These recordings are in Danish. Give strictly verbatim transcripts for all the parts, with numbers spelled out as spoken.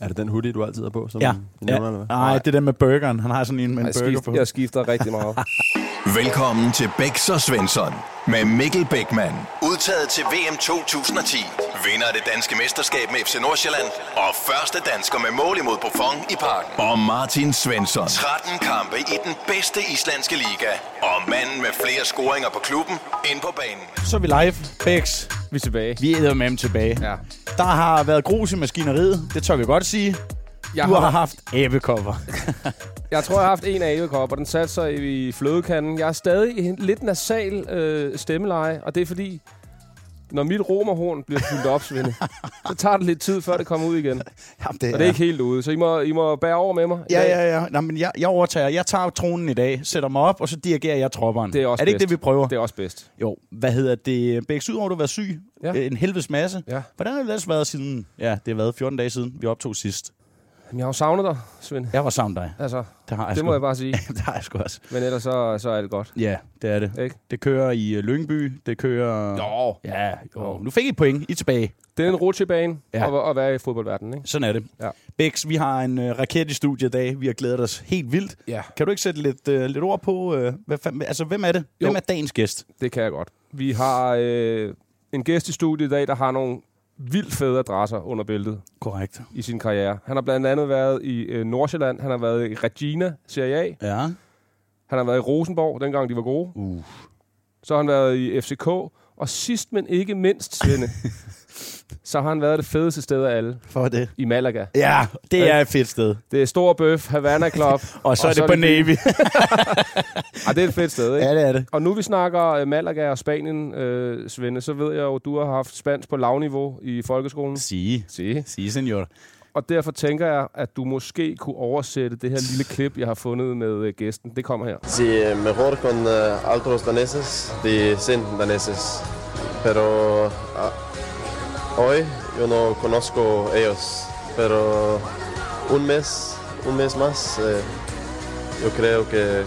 Er det den hoodie, du altid har på? Som ja. Nævner, eller hvad? Nej, det er den med burgeren. Han har sådan en med en burger på. Jeg skifter rigtig meget. Velkommen til Becks og Svensson med Mikkel Beckmann. Udtaget til V M to tusind og ti. Vinder det danske mesterskab med F C Nordsjælland. Og første dansker med mål imod Buffon i parken. Og Martin Svensson. tretten kampe i den bedste islandske liga. Og manden med flere scoringer på klubben ind på banen. Så er vi live. Becks. Vi er tilbage. Vi er med ham tilbage. Ja. Der har været grus i maskineriet. Det tør jeg godt sige. Jeg du har, har haft æbekopper. Jeg tror, jeg har haft en af æbekopper. Den satte sig i flødekanden. Jeg er stadig i en lidt nasal øh, stemmeleje, og det er fordi, når mit romerhorn bliver fyldt op, Svende, så tager det lidt tid, før det kommer ud igen. Jamen, det og det er ja. Ikke helt ude, så I må, I må bære over med mig. Ja, ja, ja. Nå, men jeg, jeg overtager. Jeg tager tronen i dag, sætter mig op, og så dirigerer jeg tropperen. Det er, også er det bedst. Ikke det, vi prøver? Det er også bedst. Jo, hvad hedder det? Becks, udover du har været syg. Ja. En helvedes masse. Ja. Hvordan har det ellers været siden? Ja, det har været fjorten dage siden, vi optog sidst. Jeg har jo savnet dig, Svend. Jeg var savnet dig. Altså, det, det må jeg bare sige. Det har jeg sgu også. Men ellers så, så er det godt. Ja, det er det. Ikke? Det kører i Lyngby, det kører... Jo. Ja, jo. Nu fik I et point. I tilbage. Det er en rutsjebane ja. At være i fodboldverdenen, ikke? Sådan er det. Ja. Becks, vi har en uh, raket i studiet i dag. Vi har glædet os helt vildt. Ja. Kan du ikke sætte lidt, uh, lidt ord på, uh, hvad fanden, altså, hvem er det? Jo. Hvem er dagens gæst? Det kan jeg godt. Vi har øh, en gæst i studiet i dag, der har nogle... vildt fede adresser under bæltet. Korrekt. I sin karriere. Han har blandt andet været i øh, Nordsjælland. Han har været i Reggina, Serie A. Ja. Han har været i Rosenborg, dengang de var gode. Uh. Så har han været i F C K. Og sidst, men ikke mindst, Svende, så har han været det fedeste sted af alle. For det. I Malaga. Ja, det ja. Er et fedt sted. Det er stor bøf, Havana Club. og så og er og det så på Navy. Ej, det er et fedt sted, ikke? Ja, det er det. Og nu vi snakker Malaga og Spanien, øh, Svende, så ved jeg jo, du har haft spansk på lavniveau i folkeskolen. Si. Si. Si, senor. Og derfor tænker jeg, at du måske kunne oversætte det her lille klip, jeg har fundet med gæsten. Det kommer her. Si mejor con otros daneses de sin daneses. Pero hoy yo no conozco ellos. Pero un mes, un mes más, yo creo que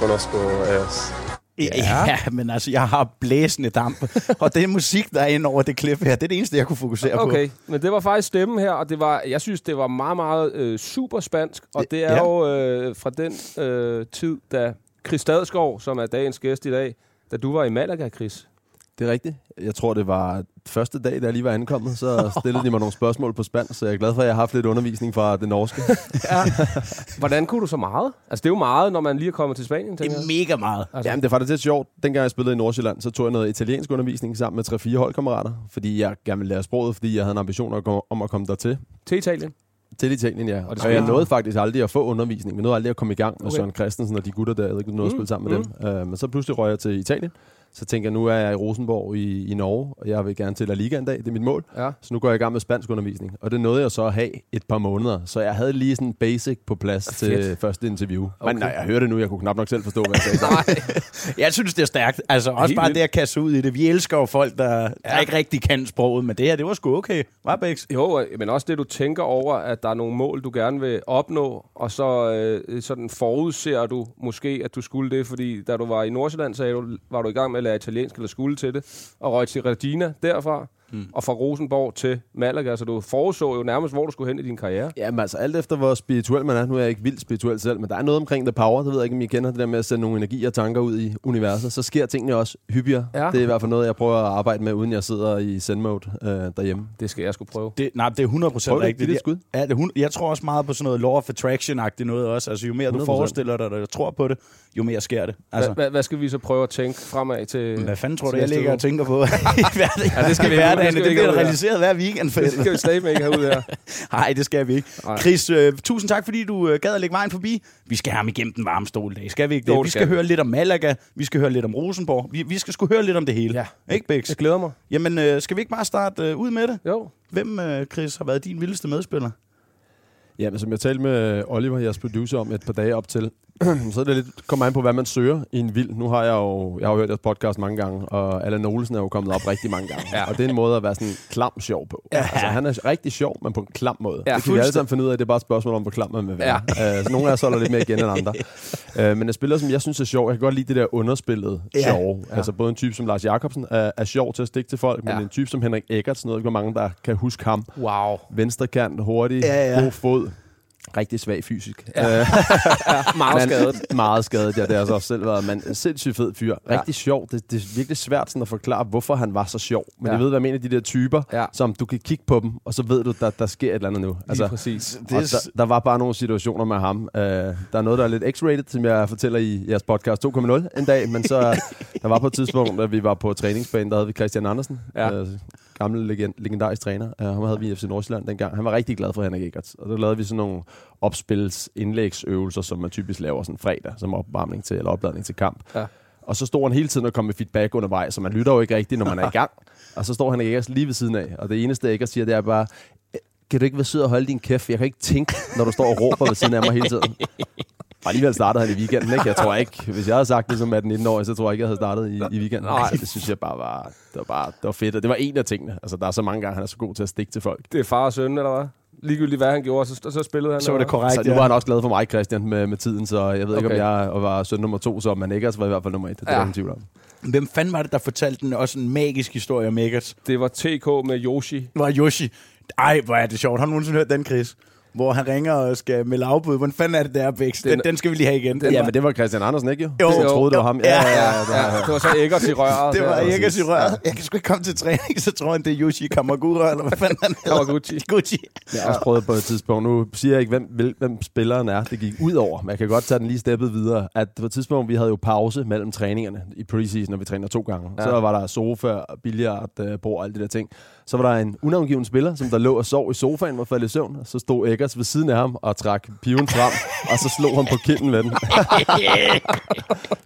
conozco ellos. Ja. Ja, men altså, jeg har blæsende damp, og det musik, der er inde over det klip her, det er det eneste, jeg kunne fokusere okay. på. Okay, men det var faktisk stemmen her, og det var, jeg synes, det var meget, meget øh, super spansk, og det er ja. Jo øh, fra den øh, tid, da Kris Stadsgaard, som er dagens gæst i dag, da du var i Malaga, Kris. Det er rigtigt. Jeg tror, det var første dag, da jeg lige var ankommet, så stillede de mig nogle spørgsmål på spansk, så jeg er glad for, at jeg har haft lidt undervisning fra det norske. Ja. Hvordan kunne du så meget? Altså, det er jo meget, når man lige er kommet til Spanien. Det er jeg. Mega meget. Altså. Jamen, det var det lidt sjovt. Dengang jeg spillede i Nordsjælland, så tog jeg noget italiensk undervisning sammen med tre fire holdkammerater, fordi jeg gerne ville lære sproget, fordi jeg havde en ambition om at komme dertil. Til Italien? Til Italien, ja. Og, det og jeg nåede faktisk aldrig at få undervisning, men nåede aldrig at komme i gang med okay. Søren Christensen og de gutter der. Jeg havde ikke noget at spille sammen med mm. dem. Uh, men så pludselig røg jeg til Italien. Så tænker jeg, nu er jeg i Rosenborg i, i Norge, og jeg vil gerne til La Liga en dag, det er mit mål. Ja. Så nu går jeg i gang med spansk undervisning, og det nåede jeg så at have et par måneder. Så jeg havde lige sådan basic på plads oh, til shit. Første interview. Okay. Men nej, jeg hørte det nu, jeg kunne knap nok selv forstå, hvad jeg sagde. Nej, jeg synes, det er stærkt. Altså også helt bare vildt. Det at kaste ud i det. Vi elsker jo folk, der, der ja. Ikke rigtig kan sproget, men det her, det var sgu okay. Var Becks? Jo, men også det, du tænker over, at der er nogle mål, du gerne vil opnå, og så øh, sådan forudser du måske, at du skulle det, fordi da du var i Nordsjælland, sagde du, var du i gang med eller italiensk, eller skulle til det, og røg til Reggina derfra, mm. og fra Rosenborg til Malaga, så du foreså jo nærmest, hvor du skulle hen i din karriere. Jamen altså, alt efter hvor spirituel man er, nu er jeg ikke vildt spirituel selv, men der er noget omkring the power, det ved jeg ikke, om I kender det der med at sende nogle energi og tanker ud i universet, så sker tingene også hyppigere. Ja. Det er i hvert fald noget, jeg prøver at arbejde med, uden jeg sidder i zen-mode øh, derhjemme. Det skal jeg sgu prøve. Det, nej, det er hundrede procent prøv, rigtigt. Det, det er, ja, det, jeg tror også meget på sådan noget law of attraction-agtigt noget også, altså jo mere hundrede procent. Du forestiller dig, og tror på det, jo mere sker det. Altså. Hva, hva, hvad skal vi så prøve at tænke fremad til... Hvad fanden tror du, jeg ligger og tænker på? Ja, det skal vi hverdagen. Det bliver realiseret hver weekend. Det skal vi slet ikke have ud her. Nej, det skal vi ikke. Kris, øh, tusind tak, fordi du øh, gad at lægge vejen forbi. Vi skal have ham igennem den varme stol i dag. Skal vi ikke det? Jo, det vi skal, skal høre lidt om Malaga. Vi skal høre lidt om Rosenborg. Vi, vi skal sgu høre lidt om det hele. Ja. Ikke, Becks? Jeg glæder mig. Jamen, øh, skal vi ikke bare starte øh, ud med det? Jo. Hvem, øh, Kris, har været din vildeste medspiller? Jamen, som jeg talte med Oliver, jeres producer, om et par dage op til, så det lidt kommer an på, hvad man søger i en vild. Nu har jeg jo, jeg har jo hørt jeres podcast mange gange, og Allan Olsen er jo kommet op rigtig mange gange. Ja. Og det er en måde at være sådan klam sjov på. Ja. Altså, han er rigtig sjov, men på en klam måde. Ja, det kan vi alle sammen finde ud af, det er bare et spørgsmål om, hvor klam man vil være. Ja. Uh, så nogle af jer solder lidt mere igen end andre. Uh, men en spiller, som jeg synes er sjov, jeg kan godt lide det der underspillede sjov. Ja. Altså både en type som Lars Jacobsen er, er sjov til at stikke til folk, men ja. en type som Henrik Egert, sådan noget, hvor mange der kan huske ham. Wow. Venstrekant, hurtig, ja, ja. god fod. Rigtig svag fysisk. Ja. ja, meget man, skadet. Meget skadet, ja. Det har jeg så også selv været. Men sindssygt fed fyr. Rigtig ja. sjov. Det, det er virkelig svært sådan, at forklare, hvorfor han var så sjov. Men ja. jeg ved, hvad jeg mener de der typer, ja. som du kan kigge på dem, og så ved du, der, der sker et eller andet nu. Altså, lige præcis. Det er... der, der var bare nogle situationer med ham. Uh, der er noget, der er lidt x-rated, som jeg fortæller i jeres podcast to punkt nul en dag. Men så der var på et tidspunkt, da vi var på træningsbanen, der havde vi Christian Andersen. Ja. Uh, gammel legend, legendarisk træner. Uh, ham havde vi i F C Nordsjælland dengang. Han var rigtig glad for Henrik Egert. Og der lavede vi sådan nogle opspils indlægsøvelser, som man typisk laver sådan fredag, som opvarmning til, eller opladning til kamp. Ja. Og så står han hele tiden og kommer med feedback undervejs, så man lytter jo ikke rigtigt, når man er i gang. Og så står han ikke lige ved siden af, og det eneste, jeg ikke siger, det er bare, kan du ikke være sød og holde din kæft? Jeg kan ikke tænke, når du står og råber ved siden af mig hele tiden. Og alligevel startede han i weekenden, ikke? Jeg tror ikke, hvis jeg havde sagt det som atten nitten år, så tror jeg ikke, jeg havde startet i, i weekenden. Nej, det synes jeg bare var, det var, bare, det var fedt, og det var en af tingene. Altså, der er så mange gange, han er så god til at stikke til folk. Det er far og søn, eller hvad? Ligegyldigt hvad han gjorde, så, så spillede han. Så var det korrekt, så nu var han også glad for mig, Christian, med, med tiden, så jeg ved okay. ikke, om jeg var søn nummer to, så man ikke, så var i hvert fald nummer et. Det ja. var han tvivl om. Hvem fanden var det, der fortalte den også en magisk historie om Egert? Det var T K med Yoshi. Det var Yoshi. Ej, hvor er det sjovt. Har du nogensinde hørt den, Kris? Hvor han ringer og skal melde afbud. Hvordan fanden er det der, Becks? Den, den skal vi lige have igen. Den ja, var... men det var Christian Andersen, ikke jo? jo. Jeg troede, det var ham. Ja, ja, ja, ja, ja. Det var så Egert i røret. Det var Egert i røret. Jeg kan sgu ikke komme til træning, så tror han, det er Yoshi Kamaguchi, eller hvad fanden han hedder. Kamaguchi. Gucci. Jeg har også prøvet på et tidspunkt. Nu siger jeg ikke, hvem, hvem spilleren er, det gik ud over. Men jeg kan godt tage den lige steppet videre. At på et tidspunkt, vi havde jo pause mellem træningerne i preseason, når vi træner to gange. Ja. Så var der sofa, billiard, bord og alle de der ting. Så var der en unavngiven spiller, som der lå og sov i sofaen, var faldet i søvn, og så stod Egert ved siden af ham og trak piven frem, og så slog han på kinden med den.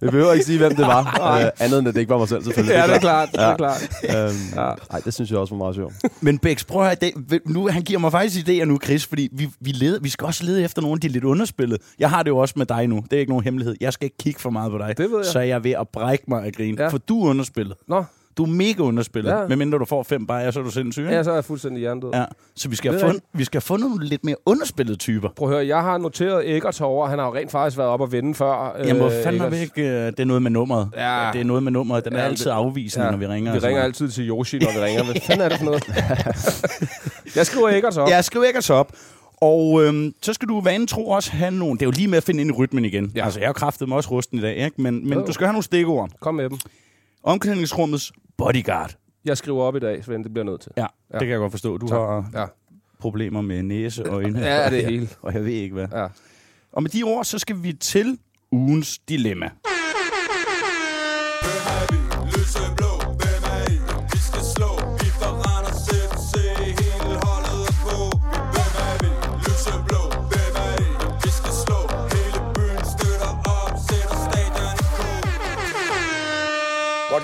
Jeg behøver ikke sige, hvem det var, øh, andet end at det ikke var mig selv, selvfølgelig. Ja, det er klart. Det er klart. Ja. Øhm, ja. Ej, det synes jeg også var meget sjovt. Men Becks, prøv at høre, nu, han giver mig faktisk idéer nu, Kris, fordi vi, vi, leder, vi skal også lede efter nogen, de er lidt underspillet. Jeg har det jo også med dig nu, det er ikke nogen hemmelighed. Jeg skal ikke kigge for meget på dig, jeg. så jeg er ved at brække mig af grine, ja. for du er underspillet. Nå. Du er mega underspillet, ja. medmindre du får fem bajer, så er du sindssyg. Ja, så er jeg fuldstændig hjernedød. Ja. Så vi skal, fund, vi skal have fundet nogle lidt mere underspillede typer. Prøv at høre, jeg har noteret Egert herovre, han har jo rent faktisk været op og vende før. Øh, Jamen, hvor fanden har vi ikke? Det er noget med nummeret. Ja. Det er noget med nummeret. Den er ja, altid afvisende, ja. når vi ringer. Vi ringer altid til Yoshi, når vi ringer. Hvad fanden er det for noget? Jeg skriver Egert op. Jeg skriver Egert op. Og øhm, så skal du vane tro også have nogle... Det er jo lige med at finde ind i rytmen igen. Ja. Altså, jeg har kræftet mig også rusten i dag, ikke? Men, men du skal have nogle stikord. Kom med dem. Omklædningsrummets bodyguard. Jeg skriver op i dag, Svend, det bliver nødt til. Ja, ja. Det kan jeg godt forstå. Du tak. har ja. problemer med næse og indhold. Ja, det er hele. Og jeg ved ikke hvad. Ja. Og med de ord, så skal vi til ugens dilemma.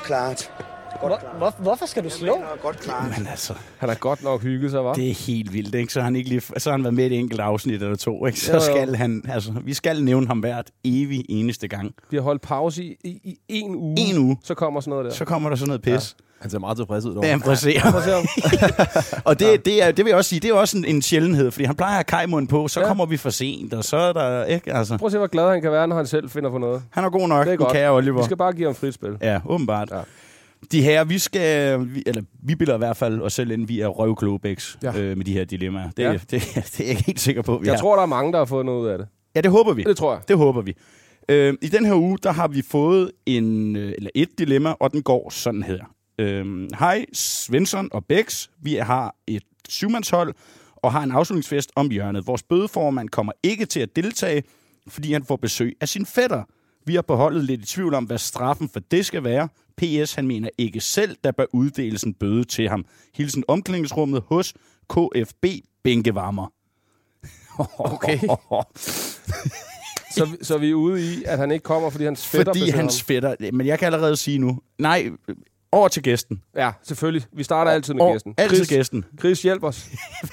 Klart. Hvor, klart. Hvor, hvorfor skal du slå? Godt Jamen, altså, han har godt nok hygget sig, hva'? Det er helt vildt, ikke? Så har han, ikke lige, så han været med i et enkelt afsnit eller to, ikke? Så jo, jo. skal han... Altså, vi skal nævne ham hvert evig eneste gang. Vi har holdt pause i, i, i én uge. En uge. Så kommer sådan noget der. Så kommer der sådan noget pis. Ja. Han ser meget tilfreds ud. Det er han præcis. Og det, det, er, det vil jeg også sige, det er også en, en sjældenhed, fordi han plejer at have kajmunden på, så ja. kommer vi for sent, og så er der ikke, altså. Prøv at se, hvor glad han kan være, når han selv finder på noget. Han er god nok, det er godt. Kære Oliver. Vi skal bare give ham frit spil. Ja, åbenbart. Ja. De her, vi skal, vi, eller vi bilder i hvert fald os selv ind, vi er røvkloge, Becks, ja. øh, med de her dilemmaer. Det, ja. det, det, det er jeg helt sikker på, vi Jeg har. tror, der er mange, der har fået noget ud af det. Ja, det håber vi. Det tror jeg. Det håber vi. Øh, I den her uge, der har vi fået en, eller et dilemma, og den går sådan her. Hej, øhm, Svensson og Becks. Vi har et syvmandshold og har en afslutningsfest om hjørnet. Vores bødeformand kommer ikke til at deltage, fordi han får besøg af sin fætter. Vi er på holdet lidt i tvivl om, hvad straffen for det skal være. P S, han mener ikke selv, der bør uddeles en bøde til ham. Hilsen omklædningsrummet hos K F B Bænkevarmer. Okay. Så, så vi er ude i, at han ikke kommer, fordi hans fætter fordi besøger ham. Fordi hans fætter. Men jeg kan allerede sige nu, nej... Over til gæsten. Ja, selvfølgelig. Vi starter altid med og gæsten. Altid Chris, gæsten. Chris, hjælp os.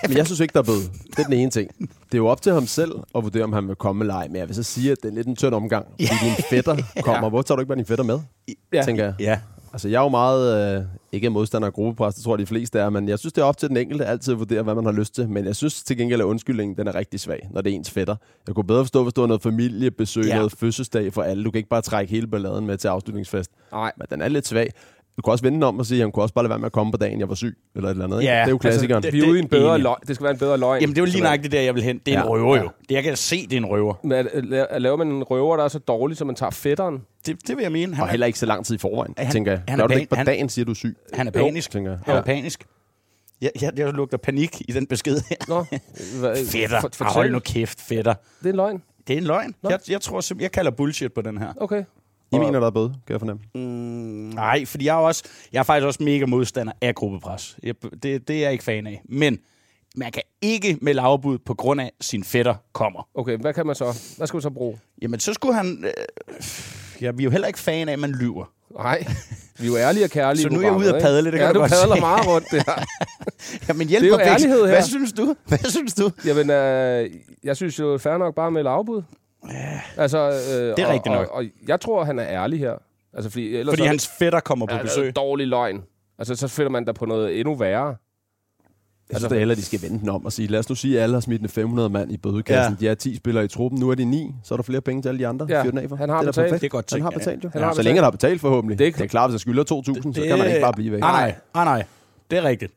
Men jeg synes ikke, der er bøde. Det er den ene ting. Det er jo op til ham selv at vurdere, om han vil komme eller ej. Men jeg vil så sige, at det er lidt en tynd omgang. Fordi din fætter kommer. Ja. Hvor tager du ikke bare din fætter med? Ja. Tænker jeg. Ja. Altså, jeg er jo meget... Øh, ikke modstander af gruppepres, det tror jeg, de fleste er. Men jeg synes, det er op til den enkelte altid at vurdere, hvad man har lyst til. Men jeg synes til gengæld, at undskyldningen den er rigtig svag, når det er ens fætter. Jeg kunne bedre forstå, hvis du har noget familiebesøg, ja. Noget fødselsdag for alle. Du kan ikke bare trække hele balladen med til afslutningsfest. Nej. Men den er lidt svag. Du kunne også vende om og sige, at han kunne også bare lade være med at komme på dagen, jeg var syg, eller et eller andet. Ja, det er jo klassikeren. Altså, det, det, vi er ude i en bedre løgn. Det skal være en bedre løgn. Jamen, det er jo lige nøjagtigt det, der jeg vil hen. Det er ja. En røver jo. Det, jeg kan se, det er en røver. Men laver man en røver, der er så dårlig, så man tager fætteren? Det, det vil jeg mene. Han og heller ikke så lang tid i forvejen, han, tænker jeg. Han er, er pan- ikke på han, dagen, siger du syg. Han er panisk, tænker jeg. Han er panisk. Jeg, jeg, jeg lugter panik i den besked her. Nå. Fætter. For, for, hold nu kæft, fætter. Det er en løgn. Det er en løgn. Jeg, jeg tror, jeg kalder bullshit på den her. Okay. I mener, der er bøde, kan jeg fornemme? Mm, nej, fordi jeg er, også, jeg er faktisk også mega modstander af gruppepres. Jeg, det, det er jeg ikke fan af. Men man kan ikke melde afbud på grund af, at sin fætter kommer. Okay, hvad kan man så? Hvad skal man så bruge? Jamen, så skulle han... Øh, ja, vi er jo heller ikke fan af, at man lyver. Nej, vi er jo ærlige og kærlige. Så nu er jeg ude at padle, det kan ja, du godt se. Ja, du padler meget rundt, det her. Jamen, hjælp mig, Bix. Hvad synes du? Hvad synes du? Jamen, øh, jeg synes jo fair nok bare at melde afbud. Ja. Altså, øh, det er rigtigt nok. Og, og jeg tror, han er ærlig her. Altså, fordi ellers fordi så, hans fætter kommer på ja, besøg. Det er dårlig løgn. Altså, så finder man der på noget endnu værre. Jeg synes, altså, heller, de skal vente om og sige, lad os nu sige, at alle har smidt en fem hundrede mand i bødekassen. Ja. De er ti spillere i truppen, nu er de ni. Så er der flere penge til alle de andre. Ja. Af for. Han har det betalt. Det er godt ting. Han har betalt, jo. Han har så betalt. Længe han har betalt, forhåbentlig. Det er, det er klart, hvis han skylder to tusind, det, så kan man ikke bare blive væk. Nej, nej, nej. Det er rigtigt.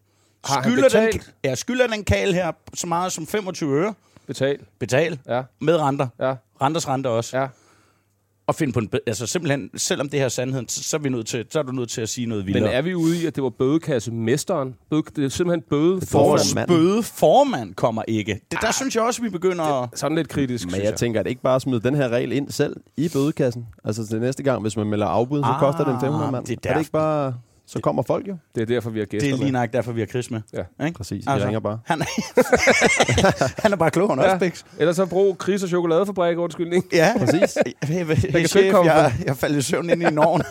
Skylder den, ja, skylder den kal her så meget som femogtyve øre. Betal. Betal. Ja. Med renter. Ja. Renters renter også. Ja. Og finde på en... Be- altså simpelthen, selvom det her er sandheden, så, så, er vi nødt til, så er du nødt til at sige noget vildere. Men er vi ude i, at det var bødekassemesteren? Bøde, det er simpelthen bødeformand. Bødeformand kommer ikke. Det, der ah, synes jeg også, vi begynder det, at... Sådan lidt kritisk. Men jeg, jeg tænker, at ikke bare smide den her regel ind selv i bødekassen. Altså til næste gang, hvis man melder afbud, så ah, koster det en fem hundrede mand. Det er, er det ikke bare... Så kommer folk jo. Det er derfor, vi har gæster. Det er lige nok derfor, vi har Chris med. Ja, ikke? Præcis. Altså, de ringer bare. Han er, han er bare klog, han ja. Også, Becks. Eller så brug Chris og chokoladefabrik, undskyldning. Ja, præcis. Hey, hey, hey, chef, jeg, jeg faldt i søvn ind i Norge.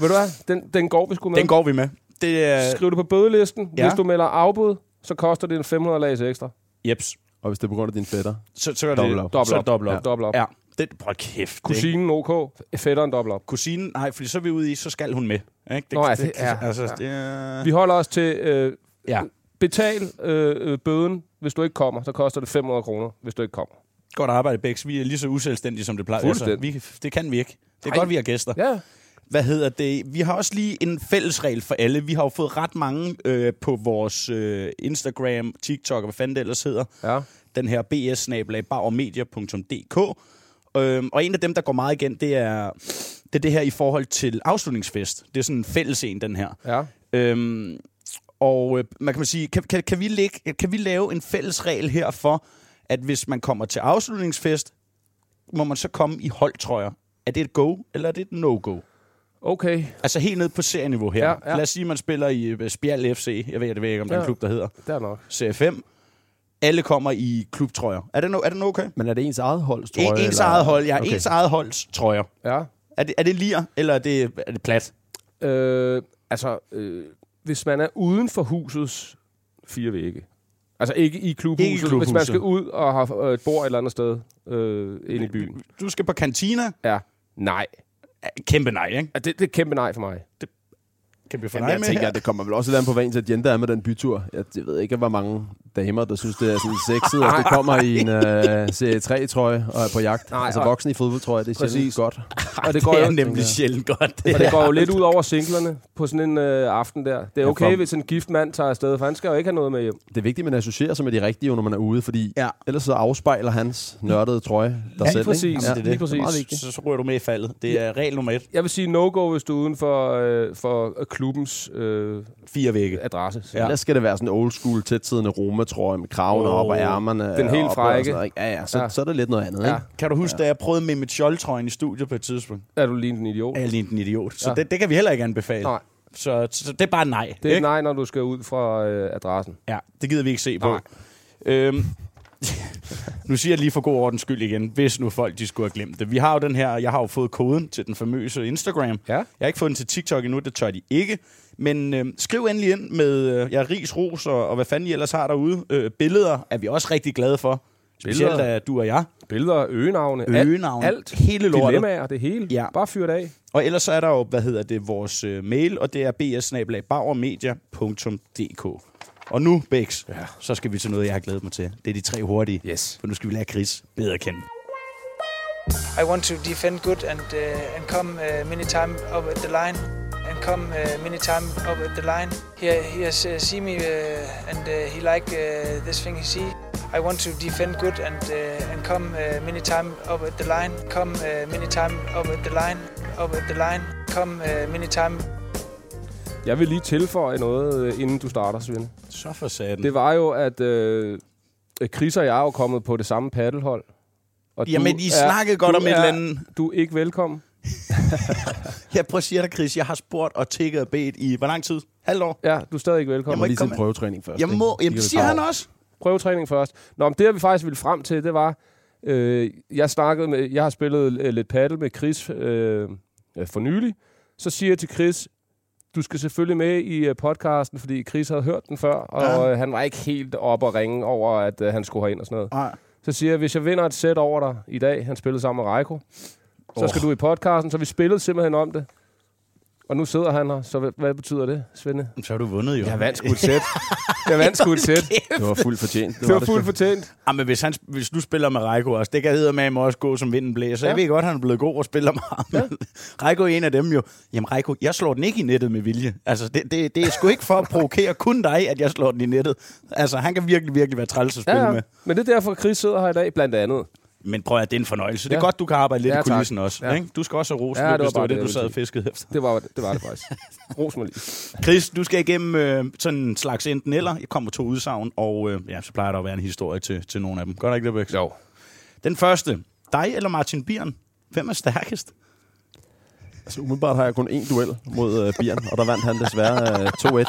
Ved du hvad? Den, den går vi sgu med. Den går vi med. Det, uh... Skriv det på bødelisten. Ja. Hvis du melder afbud, så koster det en fem hundrede lads ekstra. Jeps. Og hvis det er på grund af dine fætter, så, så er det dobbelt op. Dobbelt op. Dobbelt op. Ja. Dobbelt op. Ja. Det, prøv kæft. Kusinen OK, fætteren dobbelt op. Kusinen, nej, fordi så er vi ude i, så skal hun med. Ikke? Det, Nå, det, det, ja, altså, ja. Det, ja. Vi holder os til, øh, ja. Betal øh, bøden, hvis du ikke kommer, så koster det fem hundrede kroner, hvis du ikke kommer. Godt arbejde, Becks. Vi er lige så uselvstændige, som det plejer. Altså, vi, det kan vi ikke. Det er Ej. Godt, vi har gæster. Ja. Hvad hedder det? Vi har også lige en fællesregel for alle. Vi har jo fået ret mange øh, på vores øh, Instagram, TikTok og hvad fanden det ellers hedder. Ja. Den her b s snabel-a bar og media punktum d k. Øhm, og en af dem, der går meget igen, det er, det er det her i forhold til afslutningsfest. Det er sådan en fælles en, den her. Ja. Øhm, og øh, man kan man sige, kan, kan, kan, vi lægge, kan vi lave en fælles regel her for, at hvis man kommer til afslutningsfest, må man så komme i holdtrøjer? Er det et go, eller er det et no-go? Okay. Altså helt ned på serieniveau her. Ja, ja. Lad os sige, man spiller i uh, Spjald F C. Jeg ved, jeg ved ikke, om det er en klub, der hedder. Der nok. C F M. Alle kommer i klubtrøjer. Er det, no, er det okay? Men er det ens eget holds trøjer? E- ens eget hold, ja. Okay. Ens eget holds trøjer. Ja. Er det, er det lir, eller er det, er det plat? Øh, altså, øh, hvis man er uden for husets fire vægge. Altså ikke i klubhuset. Ikke i klubhuset. Hvis man skal ud og have et bord et eller andet sted øh, inde i byen. Du skal på kantina? Ja. Nej. Kæmpe nej, ikke? Det, det er kæmpe nej for mig. Det Kan Jamen, jeg tænker, at det kommer vel også lidt an på, hvad ens agenda er med den bytur. Jeg ved ikke, hvor mange damer, der synes, det er sådan sexet, og det kommer i en uh, serie tre-trøje og er på jagt. Nej, altså voksen i fodboldtrøje, det er sjældent godt. Ej, og det går det er jo nemlig sjældent godt. Det og det går jo lidt ud over singlerne på sådan en uh, aften der. Det er okay, hvis en gift mand tager afsted, for han skal jo ikke have noget med hjem. Det er vigtigt, at man associerer sig med de rigtige, når man er ude, fordi ja. Ellers så afspejler hans nørdede trøje der ja, selv. Præcis. Ikke? Ja, det er det. Præcis. Det er så, så rører du med i faldet. Det er regel nummer et. Jeg vil sige no-go, hvis du er uden for, øh, for klubbens øh, fire vægge adresse. Ja. Ellers skal det være sådan old school, tætsidende Roma-trøje med kraven oh, op og ærmerne. Den helt frække. Ja, ja, så, ja. Så er det lidt noget andet. Ja. Ikke? Kan du huske, ja. Da jeg prøvede med mit Scholl-trøjen i studiet på et tidspunkt? Er du lignende en idiot? Er jeg lignende en idiot? Så ja. det, det kan vi heller ikke anbefale. Nej. Så, så det er bare nej. Det er ikke? Nej, når du skal ud fra øh, adressen. Ja, det gider vi ikke se på. Øhm, Nu siger jeg lige for god ordens skyld igen, hvis nu folk de skulle have glemt det. Vi har jo den her, jeg har jo fået koden til den famøse Instagram. Ja. Jeg har ikke fået den til TikTok endnu, det tør de ikke. Men øh, skriv endelig ind med øh, ja, ris, ros og, og hvad fanden I ellers har derude. Øh, billeder er vi også rigtig glade for. Specielt billeder, af du og jeg. Billeder, øgenavne, øgenavne alt, alt. Hele lortet. Dilemmaer, det hele. Ja. Bare fyr det af. Og ellers så er der jo, hvad hedder det, vores øh, mail, og det er b s bindestreg bauer media punktum d k. Og nu, Becks, ja. Så skal vi til noget, jeg har glædet mig til. Det er de tre hurtige. Yes. For nu skal vi lære Kris bedre at kende. I want to defend good and, uh, and come uh, many time up at the line. And come uh, many time up at the line. He, he has uh, seen me uh, and uh, he like uh, this thing he see. I want to defend good and uh, and come uh, many time up at the line. Come uh, many time up at the line. Up at the line. Come uh, many time. Jeg vil lige tilføje noget, inden du starter, Svend. Så for satan. Det var jo, at øh, Kris og jeg er jo kommet på det samme paddelhold. Og jamen, I snakkede godt om et eller andet. Du er ikke velkommen. Jeg prøver at sige dig, Kris, jeg har spurgt og tikket og bedt i hvor lang tid? Halvt år? Ja, du er stadig ikke velkommen. Jeg må lige sige prøvetræning først. Jeg må, jamen, siger han også. Prøvetræning først. Nå, men det, vi faktisk ville frem til, det var, øh, jeg snakkede med, jeg har spillet øh, lidt paddel med Kris øh, for nylig. Så siger jeg til Kris, du skal selvfølgelig med i podcasten, fordi Kris havde hørt den før, og ja. Han var ikke helt oppe at ringe over, at han skulle herind og sådan noget. Nej. Så siger jeg, hvis jeg vinder et sæt over dig i dag, han spillede sammen med Reiko, så oh. skal du i podcasten, så vi spillede simpelthen om det. Og nu sidder han her, så hvad betyder det, Svende? Så har du vundet jo. Jeg vandt sgu et sæt. Jeg vandt sgu et sæt. Det var fuldt fortjent. Det, det var, var fuldt fortjent. Ah, men hvis, han, hvis du spiller med Reiko også, det kan eddermame også gå som vinden blæser. Ja. Jeg ved godt, han er blevet god og spiller med ham. Ja. Reiko er en af dem jo. Jamen Reiko, jeg slår den ikke i nettet med vilje. Altså, det, det, det er sgu ikke for at provokere kun dig, at jeg slår den i nettet. Altså, han kan virkelig, virkelig være træls at spille ja, ja. med. Men det er derfor, Kris sidder her i dag, blandt andet. Men prøv at det er en fornøjelse. Ja. Det er godt, du kan arbejde lidt ja, i kulissen også. Ja. Ikke? Du skal også have rosen, ja, det, var bare det, det, du sad og fiskede efter. Det var det, var det faktisk. Ros mig lige. Kris, du skal igennem øh, sådan en slags enten eller. Jeg kommer to udsagn, og øh, ja, så plejer der at være en historie til, til nogle af dem. Gør der ikke det, Becks? Jo. Den første. Dig eller Martin Birn? Hvem er stærkest? Altså umiddelbart har jeg kun én duel mod øh, Birn, og der vandt han desværre øh, to-et.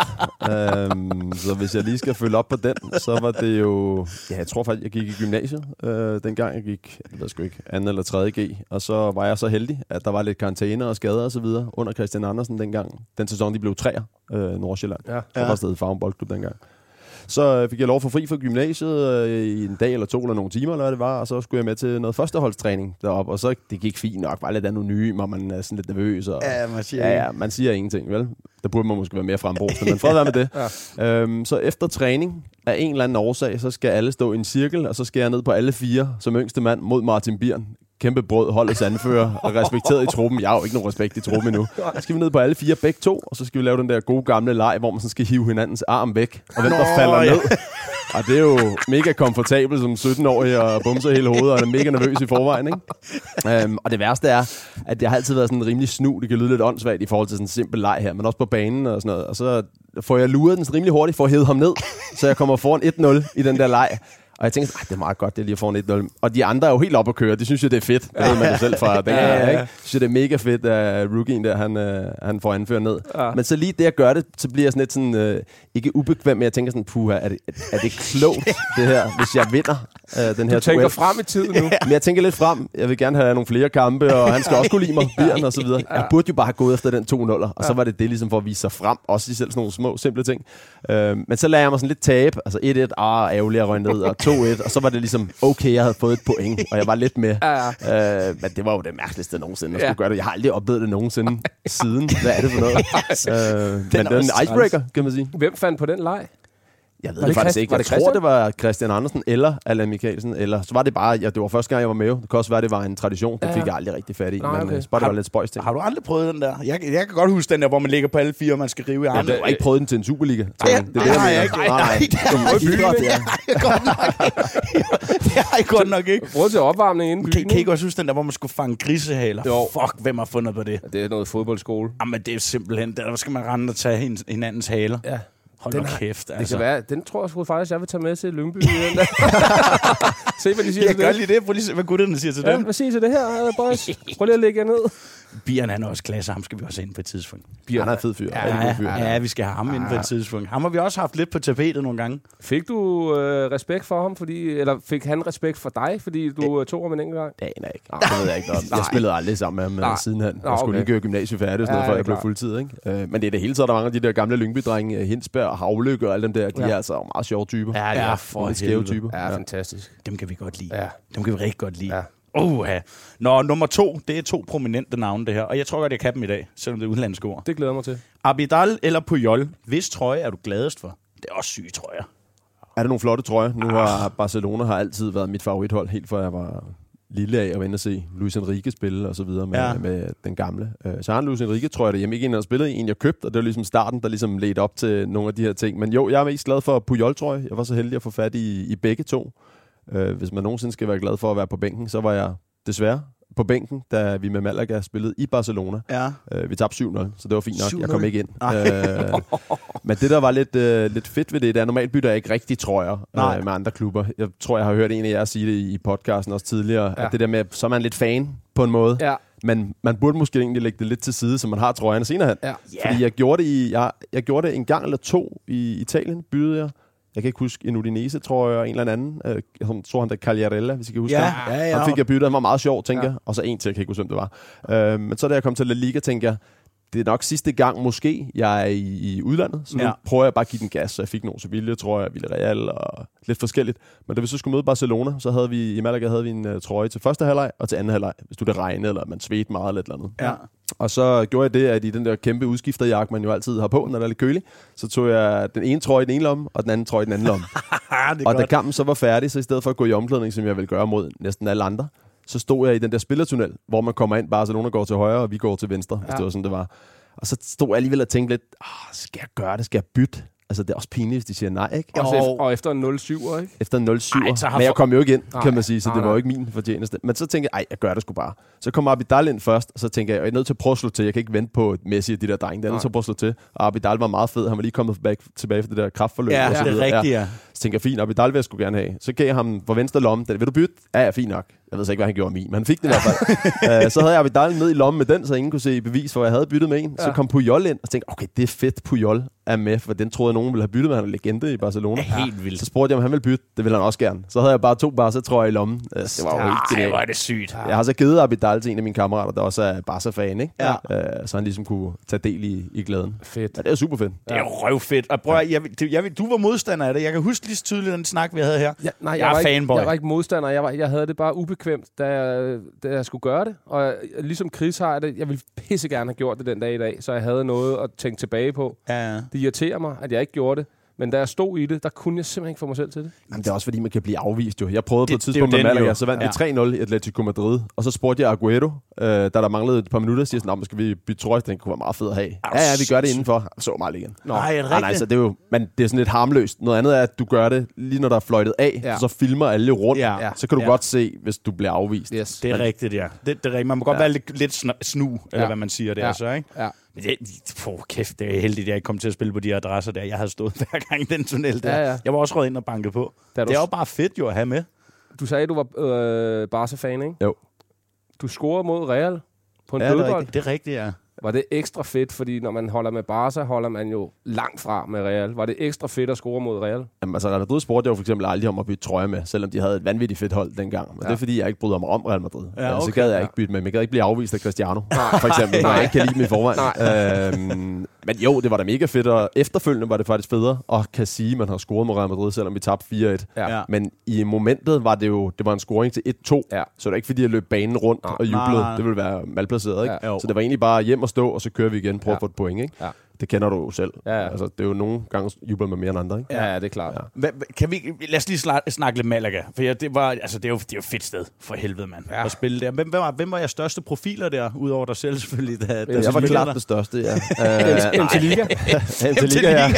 Øhm, så hvis jeg lige skal følge op på den, så var det jo... Ja, jeg tror faktisk, jeg gik i gymnasiet øh, dengang. Jeg gik, jeg ved sgu ikke, anden eller tredje G. Og så var jeg så heldig, at der var lidt karantæner og skader og så videre under Christian Andersen dengang. Den sæson, de blev træer øh, Nordsjælland. Ja. Der var stadig Farum Boldklub dengang. Så fik jeg lov for fri fra gymnasiet øh, i en dag eller to eller nogle timer, eller hvad det var, og så skulle jeg med til noget førsteholdstræning deroppe, og så det gik fint nok, var lidt anonym, og man er sådan lidt nervøs. Og, ja, man siger, ja, ja, man siger ingenting, vel? Der burde man måske være mere frembrusende, men fred være med det. Ja. Øhm, så efter træning, af en eller anden årsag, så skal alle stå i en cirkel, og så skal jeg ned på alle fire som yngste mand mod Martin Birn. Kæmpe brød, holdets anfører og respekteret i truppen. Jeg har jo ikke nogen respekt i truppen endnu. Så skal vi ned på alle fire, begge to, og så skal vi lave den der gode gamle leg, hvor man så skal hive hinandens arm væk, og hvem der Nå, falder ja. ned. Og det er jo mega komfortabelt som sytten-årig og bumser hele hovedet, og er mega nervøs i forvejen, ikke? Um, og det værste er, at jeg har altid været sådan en rimelig snu. Det kan lyde lidt åndssvagt i forhold til sådan en simpel leg her, men også på banen og sådan noget. Og så får jeg luret den rimelig hurtigt for at hæve ham ned, så jeg kommer foran et nul i den der leg. Og jeg tænkte, det er meget godt, det er lige at få en et nul. Og de andre er jo helt oppe at køre. De synes jo, det er fedt. Det ved man jo selv fra den her, ikke? Så det er mega fedt, at rookien der, han, han får anført ned. Ja. Men så lige det, jeg gør det, så bliver jeg sådan lidt sådan, øh, ikke ubekvem, men jeg tænker sådan, puha, er det, er det klogt, det her, hvis jeg vinder øh, den her du tænker duel? Frem i tiden nu. Men jeg tænker lidt frem. Jeg vil gerne have nogle flere kampe, og han skal også kunne lide mig, Birn og så videre. Jeg burde jo bare have gået efter den to-nul, og så var det det ligesom for at vise sig frem. Også i selv sådan nogle små, simple ting. Øh, men så lader jeg mig sådan lidt tabe. Altså et et, ah, ærgerlig at røgne ned, og to-et, og så var det ligesom, okay, jeg havde fået et point, og jeg var lidt med. Ja. Øh, men det var jo det mærkeligste nogensinde, at skulle ja. gøre det. Jeg har aldrig oplevet det nogensinde siden. Hvad er det for noget? øh, den men det er en icebreaker, kan man sige. Hvem fandt på den leg? Jeg ved det, det faktisk ikke. Jeg det tror, det var Christian Andersen eller Allan Mikkelsen. Eller så var det bare, ja, det var første gang, jeg var med. Det kan også være, det var en tradition. Det ja. fik jeg aldrig rigtig fat i. Nej, men okay. det var har, lidt spøjs ting. Har du aldrig prøvet den der? Jeg, jeg kan godt huske den der, hvor man ligger på alle fire, og man skal rive i armen. Ja, du har ikke prøvet den til en Superliga. Nej, det, det, det har jeg ikke. Nej, nej, det har jeg ikke. Det har jeg godt nok ikke. Prøv til opvarmning inden byen. Kan I ikke også huske den der, hvor man skulle fange grisehaler? Fuck, hvem har fundet på det? Det er noget fodboldskole. Jamen, det er simpelthen der. Der skal man rende og tage hinandens haler. Ja. Hold den, kæft, altså. Det kan være, den tror jeg sgu faktisk, jeg vil tage med til Lyngby. Se, hvad de siger jeg til det. Jeg gør lige det. Prøv lige se, hvad gutterne siger til ja, dem. Hvad siger til det her, boys? Prøv lige at lægge jer ned. Bieren, han er også klasse. Ham skal vi også ind på et tidspunkt. Bieren er fed fyr. Ja, ja, ja, fyr. Ja, vi skal have ham ja. ind på et tidspunkt. Ham har vi også haft lidt på tapetet nogle gange. Fik du øh, respekt for ham? Fordi, eller fik han respekt for dig, fordi du det, tog ham en enkelt gang? Det aner jeg ikke. Det ved jeg ikke. Jeg spillede aldrig sammen med ham sidenhen. Jeg skulle lige gøre gymnasiet færdigt, sådan noget, for jeg blev fuldtid, ikke? Men det er det hele taget, der mange af de der gamle Lyngby-drenge, Hinsberg og Havløkke og alle dem der, de er altså meget sjove typer. Ja, det er for skæve typer. Ja, fantastisk. Dem kan vi godt lide. Ja. Dem kan vi rigtig godt lide. Ja. Oha. Nå, nummer to. Det er to prominente navne, det her. Og jeg tror godt, jeg kan dem i dag, selvom det er udenlandske ord. Det glæder mig til. Abidal eller Puyol. Hvis trøje er du gladest for? Det er også syge trøjer. Er det nogle flotte trøjer? Nu har Barcelona har altid været mit favorithold, helt fra jeg var lille af at vende og se Luis Enrique spille og så videre med, ja. med den gamle. Så har han Luis Enrique, tror jeg, derhjemme ikke en, der spillede en, jeg købte, og det var ligesom starten, der ligesom ledte op til nogle af de her ting. Men jo, jeg er mest glad for Puyol, tror jeg. Jeg var så heldig at få fat i, i begge to. Hvis man nogensinde skal være glad for at være på bænken, så var jeg desværre på bænken, da vi med Malaga spillede i Barcelona. Ja. Vi tabte syv nul, så det var fint nok. syv nul Jeg kom ikke ind. Øh, men det, der var lidt, øh, lidt fedt ved det, der er normalt bytter jeg ikke rigtig trøjer øh, med andre klubber. Jeg tror, jeg har hørt en af jer sige det i podcasten også tidligere, ja. at det der med, så er man lidt fan på en måde. Ja. Men man burde måske egentlig lægge det lidt til side, så man har trøjerne senere hen. Ja. Fordi jeg gjorde, det i, jeg, jeg gjorde det en gang eller to i Italien, byttede jeg. Jeg kan ikke huske en Udinese, tror jeg, og en eller anden. Jeg tror, han der Cagliarella, hvis I kan huske ja, ham. Ja, ja. Han fik jeg byttet, han var meget sjov, tænker jeg. Ja. Og så en til, jeg kan ikke huske, hvem det var. Øh, men så da jeg kom til La Liga, tænker jeg, det er nok sidste gang måske, jeg er i, i udlandet. Så nu ja. prøver jeg bare at give den gas. Så jeg fik nogle Sevilla, tror jeg, Villarreal og lidt forskelligt. Men da vi så skulle møde Barcelona, så havde vi i Malaga havde vi en uh, trøje til første halvleg og til anden halvleg. Hvis du det regnede, eller man svedte meget eller et eller andet. Ja. Og så gjorde jeg det, at i den der kæmpe udskifterjakke, man jo altid har på, når der er lidt kølig, så tog jeg den ene trøje i den ene lomme, og den anden trøje i den anden lomme. Og da kampen så var færdig, så i stedet for at gå i omklædning, som jeg ville gøre mod næsten alle andre, så stod jeg i den der spillertunnel, hvor man kommer ind, Barcelona går til højre, og vi går til venstre, ja. hvis det var sådan, det var. Og så stod jeg alligevel og tænkte lidt, oh, skal jeg gøre det, skal jeg bytte? Altså, det er også pinligt, hvis de siger nej, ikke? Og, og efter en nul syv, ikke? Efter en nul syv. Men jeg kom jo ikke ind, nej, kan man sige, så nej, det var jo ikke min fortjeneste. Men så tænkte jeg, ej, jeg gør det sgu bare. Så kom Abidal ind først, og så tænkte jeg, jeg er nødt til at prøve at slå til. Jeg kan ikke vente på Messi og de der drenge. Jeg er nødt til at prøve at slå til. Og Abidal var meget fed. Han var lige kommet tilbage fra det der kraftforløb. Ja, og så det er rigtigt, ja. Så tænkte jeg, fint, Abidal vil jeg sgu gerne have. Så gav jeg ham for venstre lomme. Den, vil du bytte? Ja, ja, fint nok. Jeg ved så ikke, hvad han gjorde min, men han fik den i hvert fald. Så havde jeg Abidal ned i lommen med den, så ingen kunne se bevis, hvor jeg havde byttet med en. Så kom Puyol ind, og tænkte, okay, det er fedt, Puyol er med, for den troede jeg, nogen ville have byttet med. Han er legende i Barcelona. Ja, helt vildt. Så spurgte jeg, om han ville bytte. Det ville han også gerne. Så havde jeg bare to Barca-trøjer i lommen. Det var jo helt genialt. Det var det sygt. Jeg har så givet Abidal til en af mine kammerater, der også er Barca-fan, ikke? Ja. Så han ligesom kunne tage del i, i glæden. Fedt. Ja, det er super fedt. Det er røvfedt. Og prøv, jeg, jeg, jeg, du var modstander af det. Jeg kan huske lige så tydeligt den snak, vi havde her. Ja, nej, jeg, jeg, var ikke, jeg var ikke modstander. Jeg, var, jeg havde det bare ubekvemt, da jeg, da jeg skulle gøre det. Og jeg, ligesom Kris har det, jeg ville pisse gerne have gjort det den dag i dag, så jeg havde noget at tænke tilbage på. Ja. Det irriterer mig, at jeg ikke gjorde det. Men da jeg stod i det, der kunne jeg simpelthen ikke få mig selv til det. Jamen, det er også fordi, man kan blive afvist jo. Jeg prøvede det, på et tidspunkt med Malaga, så vandt vi ja. tre nul i Atletico Madrid. Og så spurgte jeg Agüero, øh, da der manglede et par minutter, og siger sådan, skal vi bytte trøje? Den kunne være meget fed at have. Ja, ja, vi gør det indenfor. Så meget igen. Nå. Nej, er det rigtigt? Nej, så det er jo, men det er sådan lidt harmløst. Noget andet er, at du gør det lige når der er fløjtet af, ja. så filmer alle rundt. Ja. Ja. Så kan du ja. godt se, hvis du bliver afvist. Yes. Det er men, rigtigt, ja. Det, det er rigtigt. Man må godt ja. være lidt, lidt snu, eller ja. hvad man siger der, ja. så, ikke? Ja. Men det, for kæft, det er heldigt, at jeg ikke kom til at spille på de adresser der. Jeg havde stået hver gang den tunnel der. Ja, ja. Jeg var også rød ind og banket på. Det er jo bare fedt jo at have med. Du sagde, at du var øh, Barca-fan, ikke? Jo. Du scorede mod Real på en ja, dødbold. Det er rigtigt, ja. Var det ekstra fedt, fordi når man holder med Barca, holder man jo langt fra med Real. Var det ekstra fedt at score mod Real? Jamen altså, Real Madrid spurgte jeg jo for eksempel aldrig om at bytte trøje med, selvom de havde et vanvittigt fedt hold dengang. Men ja. det er fordi, jeg ikke bryder mig om Real Madrid. Ja, okay. Så gad jeg ja. ikke bytte med. Jeg gad ikke blive afvist af Cristiano, for eksempel, når jeg ikke kan lide dem i forvejen. øhm, men jo, det var da mega fedt, og efterfølgende var det faktisk federe at kan sige, at man har scoret mod Real Madrid, selvom vi tabte fire et. Ja. Men i momentet var det jo det var en scoring til et to, ja. så det var ikke fordi, jeg løb banen rundt nej. og jublede. Nej. Det ville være malplaceret, ikke? Ja. Så det var egentlig bare hjem og stå, og så kører vi igen, prøver ja. at få et point, ikke? Ja. Det kender du jo selv. Ja, ja. Altså, det er jo nogle gange jubler med mere end andre, ikke? Ja, ja, det er klart. Ja. Hva, kan vi, lad os lige snak, snakke lidt Malaga, for jeg, det, var, altså, det, er jo, det er jo et fedt sted for helvede, mand, ja. at spille der. Hvem, hvem, var, hvem var jeres største profiler der, udover dig selv selvfølgelig? Der, der jeg var klart der. det største, ja. M T Liga. M T Liga, ja.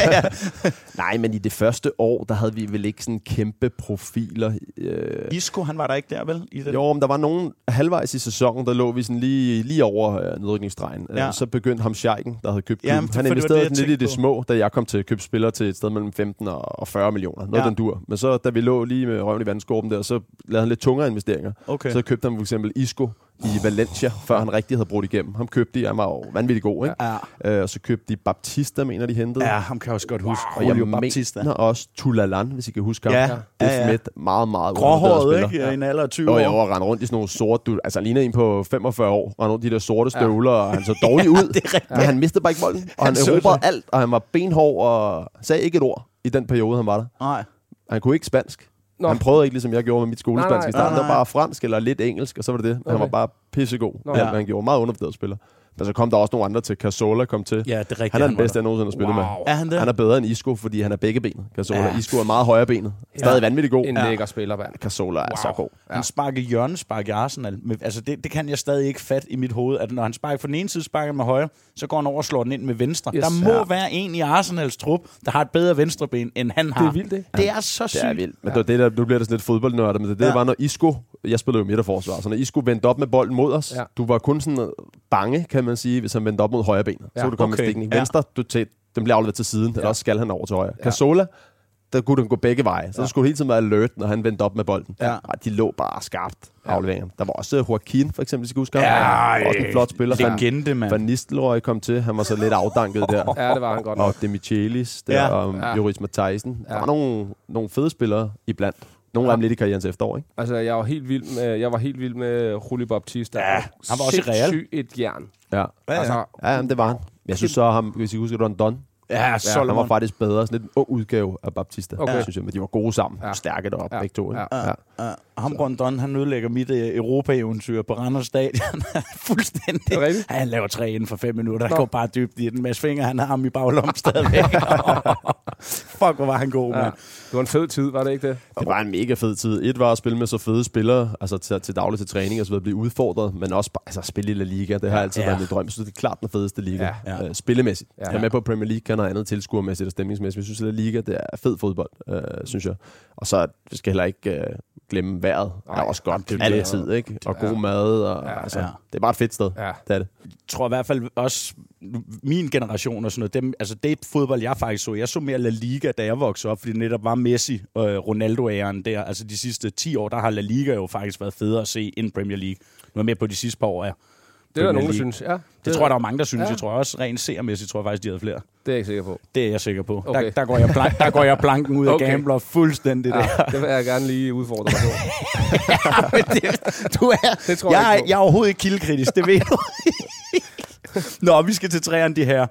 Nej, men i det første år, der havde vi vel ikke sådan kæmpe profiler. Øh... Isco, han var der ikke der, vel? I den? Jo, men der var nogen halvvejs i sæsonen, der lå vi sådan lige, lige over øh, nedrykningsstregen. Ja. Så begyndte ham Scheiken, der havde købt klubben. investerede lidt i det små, da jeg kom til at købe spillere til et sted mellem femten og fyrre millioner. Noget ja. Den dur. Men så, da vi lå lige med røven i vandskorpen der, så lavede han lidt tungere investeringer. Okay. Så købte han for eksempel Isco i Valencia, før han rigtig havde brudt igennem. Ham købte de, han var jo vanvittig god, ikke? Ja. Øh, og så købte de Baptista, mener de hentede. Ja, ham kan jeg også godt huske. Wow. Og Julio Baptista. Og også Tulalan, hvis I kan huske ham. Ja. Det er ja, ja. Smidt meget, meget gråhåret, ikke? Ja. I en alder af tyve år. Og jeg var rendt rundt i sådan nogle sorte... Du, altså, han lignede en på femogfyrre år. Rendt rundt i de der sorte støvler, ja. Og han så dårlig ud. Ja, det er men han mistede bare ikke bolden. Og han, han erobrede alt, og han var benhård og sagde ikke et ord i den periode, han var der. Nej. Han kunne ikke spansk. Nå. Han prøvede ikke, ligesom jeg gjorde med mit skolespansk i starten. Der var bare fransk eller lidt engelsk, og så var det det. Okay. Han var bare pissegod. Nå, ja. Han gjorde meget undervurderet spiller. Men så kom der også nogle andre til. Cazorla kom til. Ja, det er rigtigt, han er den bedste, jeg nogensinde har spillet wow. med. Er han, han er bedre end Isco, fordi han er begge benet. Cazorla. Ja. Isco er meget højere benet. Stadig ja. Vanvittig god. En lækker spiller, mand. Cazorla er wow. så god. Ja. Han sparker hjørnespark i Arsenal. Altså, det, det kan jeg stadig ikke fat i mit hoved. At når han sparker fra den ene side, sparker med højre, så går han over og slår den ind med venstre. Yes. Der må ja. Være en i Arsenals trup, der har et bedre venstreben, end han har. Det er vildt, det. Det er så sygt. Det er vildt. Men ja. Det det der, nu bliver det sådan lidt fodboldnørdet, men det, det ja. Var, når Isco... Jeg spillede jo midterforsvar, så når Isco vendte op med bolden mod os, ja. Du var kun sådan bange, kan man sige, hvis han vendte op mod højre ben. Ja, så du komme okay. med stikken i venstre, du tæt, den bliver afleveret til siden, ja. Eller også skal han over til højre. Ja. Cazorla, der kunne den gå begge veje, så ja. Skulle hele tiden være alert, når han vendte op med bolden. Ja. Ej, de lå bare skarpt afleveringer. Der var også Joaquin, for eksempel, hvis I kan huske ham. Ja, også en flot spiller. Legende, mand. Van Nistelrooy kom til, han var så lidt afdanket der. Ja, det var han godt. Og Demichelis, der, ja. Og ja. Joris Matthijsen. Der var nogle, nogle fede spillere iblandt. Nogle af dem lidt i karrierens efterår, ikke? Altså, jeg var helt vild med, jeg var helt vild med Julio Baptista. Ja, han var også i Real. Syg et jern. Ja, altså, ja jamen, det var han. Jeg synes så, ham, hvis I husker, det var en Don. Ja, ja, så han var faktisk bedre. Sådan lidt en ung udgave af Baptista, okay. synes jeg. Men de var gode sammen. Ja. Stærke deroppe, ja. Begge to. Ja. Ja. Ja. Ham, Rondon, han ødelægger mit Europa-eventyr på Randers Stadion. Fuldstændig. Ja, han laver tre inden for fem minutter. Han går bare dybt i den masse fingre. Han har ham i baglommen stadigvæk. Fuck, hvor var han god, ja. Mand. Det var en fed tid, var det ikke det? Det var en mega fed tid. Et var at spille med så fede spillere, altså til, til daglig til træning og så videre, blive udfordret, men også bare, altså, spille i La Liga. Det har altid ja. Været en drøm. Så det er klart den fedeste liga. Ja. Ja. Spillemæssigt. Ja. Jeg er med på Premier League, kan noget andet tilskuermæssigt og stemningsmæssigt. Jeg synes, at La Liga, det er fed fodbold, øh, synes jeg. Og så skal heller ikke... Øh, glemme vejret. Ej, er også godt det altid, ikke? Og god ja. Mad. Og, ja, altså, ja. Det er bare et fedt sted. Ja. Det er det. Jeg tror i hvert fald også, min generation og sådan noget, dem, altså det fodbold, jeg faktisk så, jeg så mere La Liga, da jeg voksede op, fordi det netop var Messi og øh, Ronaldo-æren der. Altså de sidste ti år, der har La Liga jo faktisk været federe at se end Premier League. Nu er mere på de sidste par år, ja. Det er der nogen, der synes, ja. Det, det tror jeg, der er mange, der synes. Ja. Jeg tror også, rent seermæssigt, tror jeg faktisk, de havde flere. Det er jeg ikke sikker på. Det er jeg sikker på. Okay. Der, der, går jeg plank, der går jeg planken ud okay. af gambler fuldstændig der. Ja, det vil jeg gerne lige udfordre dig på. Ja, det, du er, det tror jeg, jeg, ikke jeg er overhovedet ikke kildekritisk, det ved du. Nå, vi skal til træerne, de her.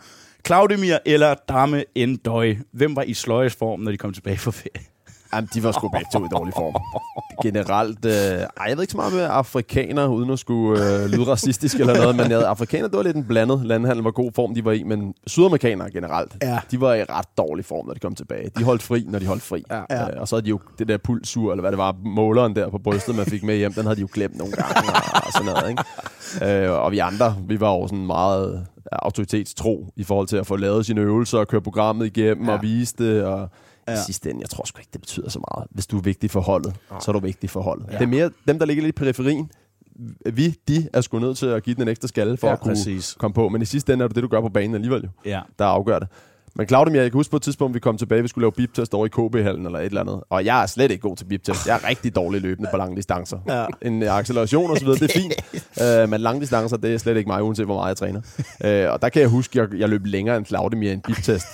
Claudemir eller Dame Ndøj. Hvem var i sløjest form, når de kom tilbage fra ferie? Jamen, de var sgu begge to i dårlig form. Generelt, øh, ej, jeg ved ikke så meget med afrikanere, uden at skulle øh, lyde racistisk eller noget, men ja, afrikanere, det var lidt en blandet landhandel, var god form, de var i, men sydamerikanere generelt, ja. De var i ret dårlig form, når de kom tilbage. De holdt fri, når de holdt fri. Ja. Ja. Og så havde de jo det der pulsur, eller hvad det var, måleren der på brystet, man fik med hjem, den havde de jo glemt nogle gange, og, og sådan noget, ikke? Øh, og vi andre, vi var jo sådan meget autoritetstro i forhold til at få lavet sine øvelser, og køre programmet igennem, ja. Og vise det, og... Ja. I sidste ende, jeg tror sgu ikke, det betyder så meget. Hvis du er vigtig for holdet, ja. Så er du vigtig for holdet. Ja. Det er mere dem, der ligger lidt i periferien. Vi, de, er sgu nødt til at give den en ekstra skalle for ja, at kunne præcis. Komme på. Men i sidste ende er det det, du gør på banen alligevel, jo, ja. Der afgør det. Men Claudemir, jeg kan huske på et tidspunkt, vi kom tilbage, vi skulle lave bip-test over i K B-hallen eller et eller andet. Og jeg er slet ikke god til bip-test. Jeg er rigtig dårlig løbende på lange distancer. Ja. En acceleration og så videre, det er fint. Uh, men lange distancer, det er slet ikke mig, uanset hvor meget jeg træner. Uh, og der kan jeg huske, at jeg, jeg løb længere end Claudemir i en bip-test.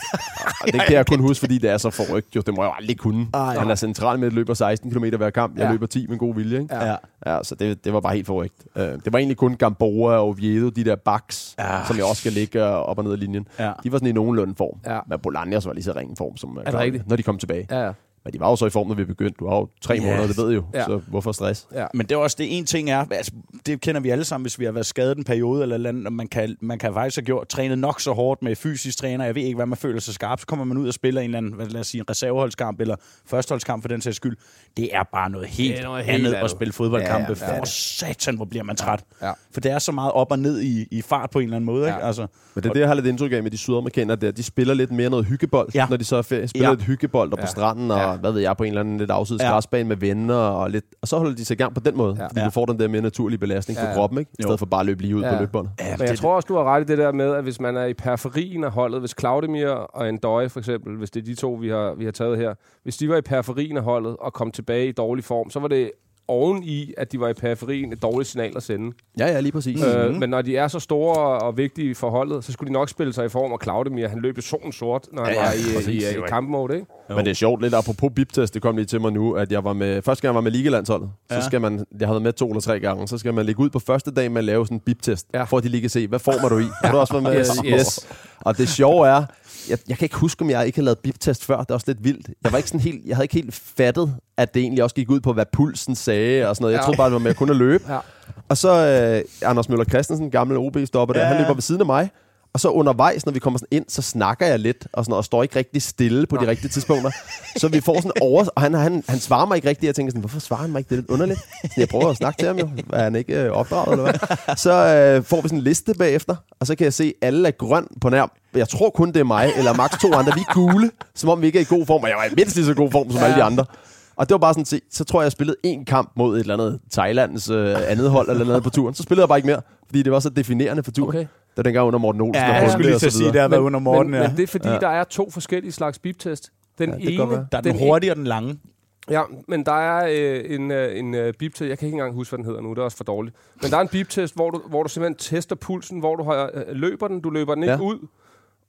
Og det kan jeg kun huske, fordi det er så forrygt. Jo, det må jeg jo aldrig kunne. Ah, ja. Han er central med at løbe seksten kilometer hver kamp. Jeg ja. Løber ti med god vilje, ikke? Ja. Ja, så det, det var bare helt forrygt. Uh, det var egentlig kun Gamboa og Oviedo, de der backs, ja. Som jeg også skal ligge op og ned ad linjen. Ja. De var sådan i nogenlunde form. Ja. Men Bolanias var lige så ringe form, som Claudemir, når de kom tilbage. Ja, ja. Men de var jo så i form, når vi begyndte. Du har jo tre yes. måneder, det ved jo. Ja. Så hvorfor stress? Ja. Men det er også det ene ting er, altså, det kender vi alle sammen, hvis vi har været skadet en periode, eller, eller andet, og man kan, man kan faktisk have gjort, trænet nok så hårdt med fysisk træner, jeg ved ikke, hvad man føler sig skarp, så kommer man ud og spiller en eller anden, hvad, lad os sige, en reserveholdskamp, eller førsteholdskamp for den sags skyld. Det er bare noget helt, noget helt andet at spille fodboldkampe. Ja, ja, ja, ja. For satan, hvor bliver man træt. Ja, ja. For det er så meget op og ned i, i fart på en eller anden måde. Ja. Ikke? Altså, men det er det, jeg har lidt indtryk af med de sydamerikanere der. De spiller lidt mere noget hyggebold, ja. Når de så spiller ja. Lidt hyggebold og på stranden, ja. Og hvad ved jeg, på en eller anden lidt afsides ja. græsbane med venner og lidt, og så holder de sig i gang på den måde, ja. fordi ja. du får den der mere naturlige belastning ja. på kroppen, ikke? I stedet for bare at løbe lige ud ja. på løbebåndet. Ja, men jeg tror også, du har ret i det der med, at hvis man er i periferien af holdet, hvis Claudemir og Endøje for eksempel, hvis det er de to, vi har, vi har taget her, hvis de var i periferien af holdet og kom tilbage i dårlig form, så var det oven i, at de var i periferien, et dårligt signal at sende. Ja, ja, lige præcis. Øh, mm-hmm. Men når de er så store og vigtige for holdet, så skulle de nok spille sig i form, og Claudemir, han løb i solen sort, når han ja, ja, var i, præcis, i, i, i kampmode, ikke? Jo. Men det er sjovt lidt, apropos biptest, det kom lige til mig nu, at jeg var med, første gang jeg var med Ligelandsholdet, ja. så skal man, jeg havde med to eller tre gange, så skal man ligge ud på første dag med at lave sådan en biptest, ja. for at de lige kan se, hvad former du i? Har du også været med? Yes, yes. Og det sjove er, jeg, jeg kan ikke huske, om jeg ikke havde lavet biptest før, det er også lidt vildt. Jeg var ikke sådan helt, jeg havde ikke helt fattet, at det egentlig også gik ud på, hvad pulsen sagde og sådan noget. Jeg ja. troede bare, det var med at kunne løbe. Ja. Og så øh, Anders Møller Christensen, gammel O B-stopper der, ja. han løber ved siden af mig. Og så undervejs, når vi kommer sådan ind, så snakker jeg lidt og sådan noget, og står ikke rigtig stille på Nej. de rigtige tidspunkter. Så vi får sådan over, og han, han, han svarer mig ikke rigtigt. Jeg tænker sådan, hvorfor svarer han mig ikke? Det er lidt underligt. Så jeg prøver at snakke til ham jo. Er han ikke øh, opdraget eller hvad? Så øh, får vi sådan en liste bagefter, og så kan jeg se, at alle er grøn på nær. Jeg tror kun, det er mig, eller max to andre. Vi er gule, som om vi ikke er i god form. Og jeg var i mindst lige så god form som ja. alle de andre. Og det var bare sådan, så, så tror jeg, jeg spillede én kamp mod et eller andet Thailands øh, andet hold eller andet på turen. Så spillede jeg bare ikke mere, fordi det var så definerende for turen. Okay. Det dengang under Morten Olsen. Ja, jeg skulle lige til at sige, der har været under Morten, men, ja. men det er fordi, ja. der er to forskellige slags biptest. Den ja, ene... Der er den, den hurtige og den lange. Ja, men der er øh, en, øh, en øh, biptest... Jeg kan ikke engang huske, hvad den hedder nu. Det er også for dårligt. Men der er en biptest, hvor du, hvor du simpelthen tester pulsen, hvor du øh, løber den. Du løber den ikke ja. ud.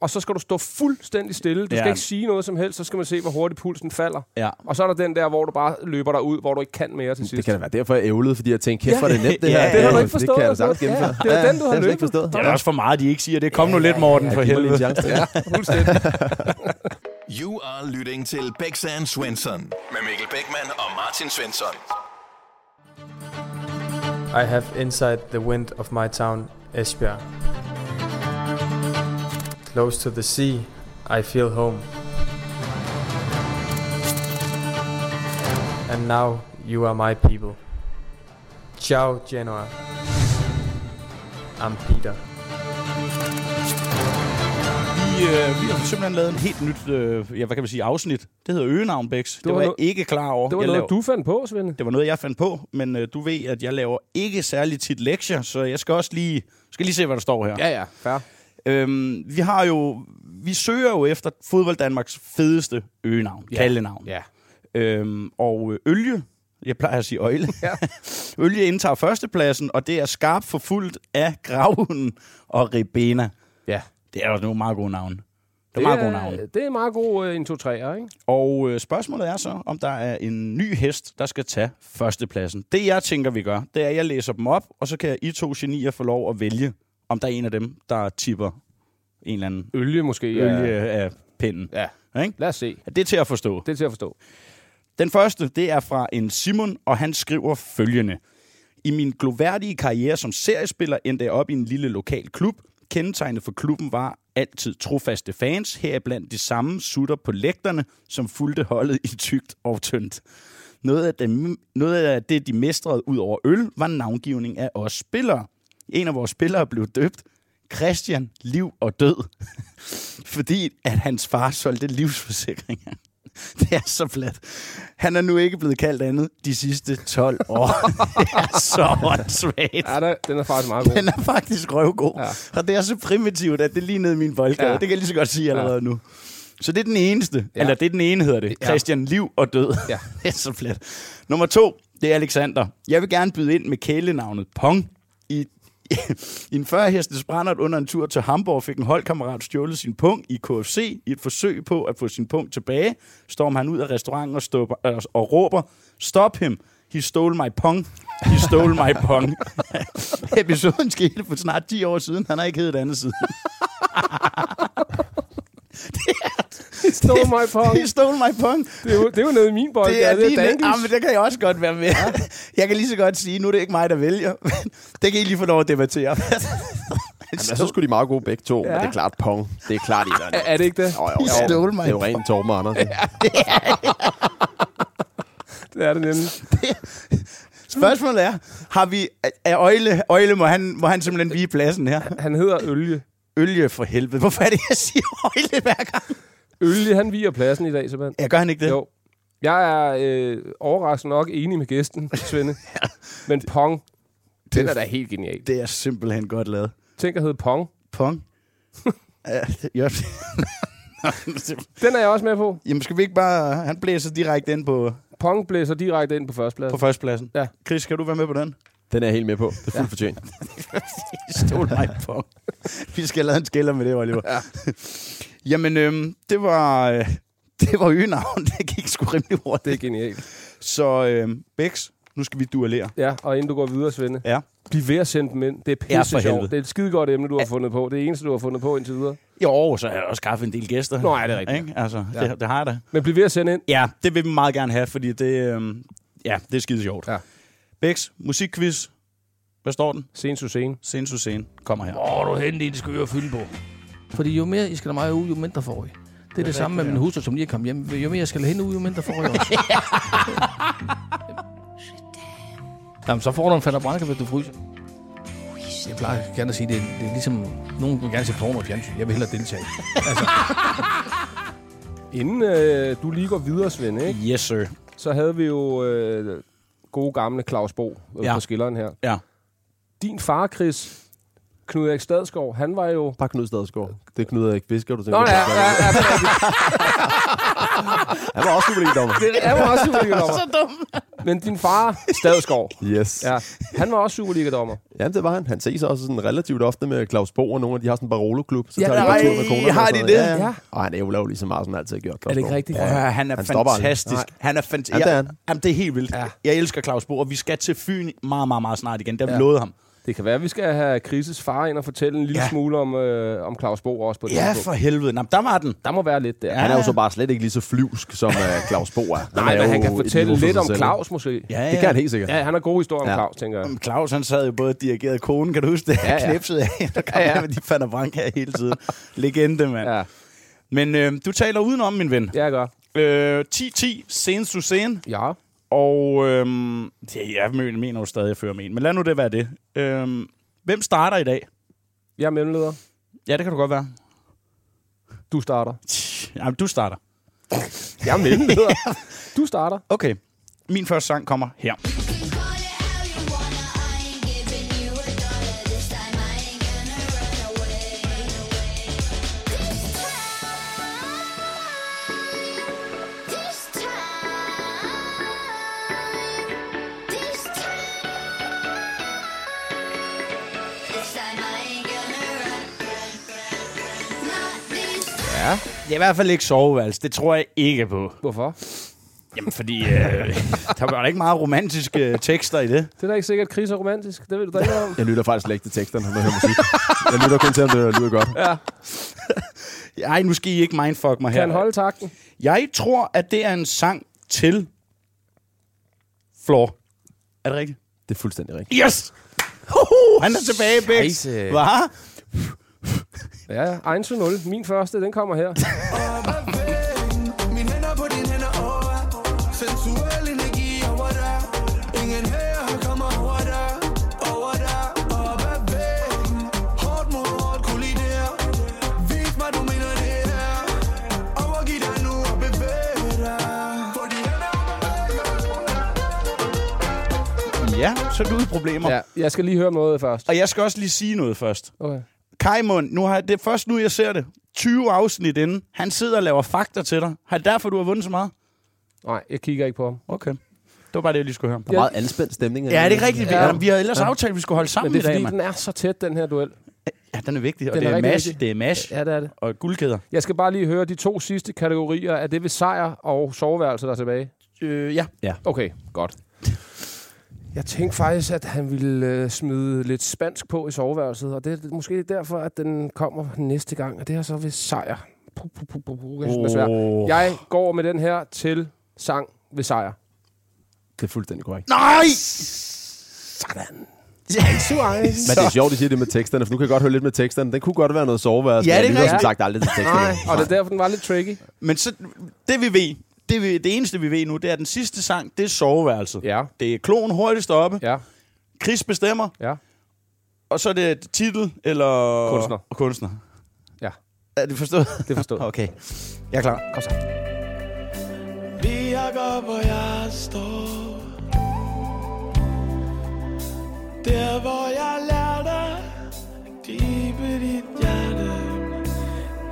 Og så skal du stå fuldstændig stille. Du ja. skal ikke sige noget som helst. Så skal man se, hvor hurtigt pulsen falder. Ja. Og så er der den der, hvor du bare løber dig ud, hvor du ikke kan mere til sidst. Det kan det være derfor, jeg ævlede, fordi jeg tænkte, kæft, var det nemt det ja. her. Det har du ikke forstået. Det kan jeg sagtens gennemføre. Ja. Det er ja. den, du har løbet. Forstået. Det er også for meget, de ikke siger det. Kom ja. nu lidt, Morten, ja, for helvede. Ja, fuldstændig. You are lytting til Becks og Svensson med Mikkel Beckmann og Martin Svensson. I have inside the wind of my town, Esbjerg. Close to the sea, I feel home. And now you are my people. Ciao, Genoa. I'm Peter. Vi, øh, vi har simpelthen lavet en helt nyt, øh, ja, hvad kan man sige, afsnit. Det hedder Øgenavn, Becks. Det, det var, var jeg noget, ikke klar over. Det var jeg noget, laver, du fandt på, Svend. Det var noget, jeg fandt på, men øh, du ved, at jeg laver ikke særlig tit lektier, så jeg skal også lige, skal lige se, hvad der står her. Ja, ja, fair. Øhm, vi har jo, vi søger jo efter fodbold Danmarks fedeste øgenavn, yeah. kaldenavn. Yeah. Øhm, og Ølje, jeg plejer at sige Øjle. Yeah. Ølje indtager førstepladsen, og det er skarpt forfulgt af Gravhunden og Ribena. Ja, yeah. Det er jo nogle meget gode navne. Det er meget gode navne. Det er meget gode en to treer, ikke? Og øh, spørgsmålet er så, om der er en ny hest, der skal tage førstepladsen. Det jeg tænker vi gør, det er at jeg læser dem op, og så kan I to genier få lov at vælge, om der er en af dem, der tipper en eller anden... Ølje måske. Ølje ja. af pinden. Ja. Ja, ikke? Lad os se. Ja, det er til at forstå. Det er til at forstå. Den første, det er fra en Simon, og han skriver følgende. I min gloværdige karriere som seriespiller endte jeg op i en lille lokal klub. Kendetegnet for klubben var altid trofaste fans, heriblandt de samme sutter på lægterne, som fulgte holdet i tykt og tyndt. Noget af det, noget af det de mestrede ud over øl, var navngivning af os spillere. En af vores spillere blev døbt Christian Liv og Død, fordi at hans far solgte livsforsikringer. Det er så flat. Han er nu ikke blevet kaldt andet de sidste tolv år. Det er så åndssvagt. Ja, den er faktisk meget god. Den er faktisk røvgod. Ja. Og det er så primitivt, at det er lige nede i min boldgade. Ja. Det kan jeg lige så godt sige allerede ja. nu. Så det er den eneste. Ja. Eller det er den ene, hedder det. Ja. Christian Liv og Død. Ja. Det er så flat. Nummer to, det er Alexander. Jeg vil gerne byde ind med kælenavnet Pong i... I en fyrre-hestes brændert under en tur til Hamburg fik en holdkammerat stjålet sin pung i K F C i et forsøg på at få sin pung tilbage. Stormer han ud af restauranten og, stopper, øh, og råber, stop him, he stole my pung, he stole my pung. Episoden skete for snart ti år siden, han har ikke heddet andet siden. Det er, he stole my pung. He stole my pung. Det er jo, det er jo noget i min bold. Det er, det er din, ah, men det kan jeg også godt være med. Ja. Jeg kan lige så godt sige, nu er det ikke mig, der vælger. Det kan I lige få lov at debattere. Jamen, så skulle de meget gode begge to, ja. Men det er klart pong. Det er klart i er, er det ikke det? Oh, jo, jo, he stole my pung. Det er jo rent Torben Andersen. Ja, det er det. Det er det nemlig. Spørgsmålet er, har vi... Er Øjle, Øjle må, han, må han simpelthen vige pladsen her? Han hedder Ølje. Ølje for helvede. Hvorfor er det, jeg siger Øjle hver gang? Ølje, han viger pladsen i dag, simpelthen. Ja, gør han ikke det? Jo. Jeg er øh, overraskende nok enig med gæsten, Svende. Ja. Men Pong, det, den er da helt genial. Det er simpelthen godt lavet. Tænk at hedde Pong. Pong? Ja. Den er jeg også med på. Jamen skal vi ikke bare... Han blæser direkte ind på... Pong blæser direkte ind på førstepladsen. På førstepladsen. Ja. Kris, kan du være med på den? Den er jeg helt med på. Det er fuldt ja. fortjent. Stol mig, Pong. Vi skal lade en skælder med det, Oliver. Ja. Jamen, øhm, det var... Øh, det var øgenavn. Det gik sgu rimelig hurtigt. Det er genialt. Så øhm, Becks, nu skal vi duellere. Ja, og inden du går videre, Svende. Ja. Bliv ved at sende dem ind. Det er pisse ja, sjovt. Det er et skidegodt emne, du har fundet på. Det er eneste, du har fundet på indtil videre. Jo, så har jeg også skaffet en del gæster. Nå, ja, det er rigtigt. Ikke? Altså, ja. det, det har jeg da. Men bliv ved at sende ind. Ja, det vil vi meget gerne have, fordi det, øhm, ja, det er skide sjovt. Ja. Becks, musikquiz. Hvad står den? Sensusen. Sensusen kommer her. Åh, du henter din skøre fylde på. Fordi jo mere I skal lade mig ud, jo mindre får I. Det er det, det samme med min hustru, som lige er kommet hjem. Jo mere jeg skal lade hende ud, jo mindre får I også. Jamen, så får du en fadderbranke, hvis du fryser. Jeg plejer gerne at sige, det er, det er ligesom... Nogen vil gerne se porno og fjernsyn. Jeg vil hellere deltage. Altså. Inden øh, du lige går videre, Svend, ikke? Yes, sir. Så havde vi jo... Øh, gode gamle Claus Bo øh, ja. på skilleren her. Ja. Din far, Kris, Knud Erik Stadsgaard, han var jo... Bare Knud Stadsgaard. Det er Knud Erik Bisker, du tænker. Nå, ja, ja, ja, ja. Han var også superligadommer. Han var også superligadommer. Så dum. Men din far, Stadsgaard, yes. Ja, han var også superligadommer. Ja, det var han. Han ses også sådan relativt ofte med Claus Bo og nogle af de har sådan en Barolo-klub. Så ja, tager nej, de tur med koner. Har de det? Ja, ja. Og han er jo lovlig så meget, som han altid har gjort. Claus er det ikke rigtigt? Ja, han er han fantastisk. Han er fantastisk. Ja, det er han. Jamen, det er helt vildt. Ja. Jeg elsker Claus Bo, og vi skal til Fyn meget, meget, meget snart igen. Der ja. vi lovede ham. Det kan være, at vi skal have Krises far ind og fortælle en lille ja. smule om, øh, om Claus Bo også på det. Ja, tidspunkt. For helvede. Nå, der var den. Der må være lidt der. Ja. Han er jo så bare slet ikke lige så flyvsk, som øh, Claus Bo er. Han nej, er men han kan fortælle lidt om Claus måske. Ja, ja. Det kan han helt sikkert. Ja, han har gode historier ja. om Claus, tænker jeg. Claus, han sad jo både og dirigerede konen, kan du huske det? Ja, ja. Knipsede af, der kom ja, ja. med de fandt brank her hele tiden. Legende, mand. Ja. Men øh, du taler udenom, min ven. Ja, jeg gør. Øh, ti ti, scene to scene. Ja. Og øhm, jeg mener jo stadig, at jeg fører med en. Men lad nu det være det. Øhm, hvem starter i dag? Jeg er mellemleder. Ja, det kan du godt være. Du starter. Jamen, du starter. Jeg er mellemleder. Du starter. Okay. Min første sang kommer her. Ja. Det er i hvert fald ikke soveværelse. Det tror jeg ikke på. Hvorfor? Jamen, fordi øh, der var ikke meget romantiske tekster i det. Det er da ikke sikkert, at Kris er romantisk. Det ved du da ikke om. Jeg lytter faktisk slet ikke til teksterne, når jeg hører musik. Jeg lytter kun til, at det lyder godt. Ja. Ej, nu skal I ikke mindfuck mig her. Kan holde takten? Jeg tror, at det er en sang til Floor. Er det rigtigt? Det er fuldstændig rigtigt. Yes! Huhu! Han er tilbage, Becks. Hvad? Ja, en nul. Min første, den kommer her. Ja, så er du ude i problemer. Ja, jeg skal lige høre noget først. Og jeg skal også lige sige noget først. Okay. Kajmund, nu har jeg det først nu, jeg ser det. tyve afsnit inden. Han sidder og laver fakta til dig. Har det derfor, du har vundet så meget? Nej, jeg kigger ikke på ham. Okay. Det var bare det, jeg lige skulle høre. Det er meget anspændt stemning. Ja, det er rigtigt. Ja. Vi havde ellers ja. aftalt, at vi skulle holde sammen i dag, mand. Men det er fordi, den er så tæt, den her duel. Ja, den er vigtig. Og den det er, er mash. Det er mash. Ja, det er det. Og guldkæder. Jeg skal bare lige høre de to sidste kategorier. Er det ved sejr og soveværelse, der er tilbage? Øh, ja. ja. Okay, godt. Jeg tænkte faktisk, at han ville øh, smide lidt spansk på i soveværelset, og det er måske derfor, at den kommer næste gang, og det er så ved sejr. Puh, puh, puh, puh, puh. Jeg, synes, oh. jeg går med den her til sang ved sejr. Det er fuldstændig korrekt. Nej! Sådan. Yes. Men det er sjovt, at I siger det med teksterne, for nu kan jeg godt høre lidt med teksterne. Den kunne godt være noget soveværelse, ja, det men jeg lytter som sagt aldrig til teksterne. Nej, og det er derfor, den var lidt tricky. Men så, det vi ved... Det, vi, det eneste, vi ved nu, det er den sidste sang, det er soveværelset. Ja. Det er kloen hurtigst oppe. Ja. Kris bestemmer. Ja. Og så er det titel eller... Kunstner. Og kunstner. Ja. Er det forstået? Det er forstået. Okay. Jeg er klar. Kom så. Vi har Der hvor jeg står, der hvor jeg lærte at gribe dit hjerte,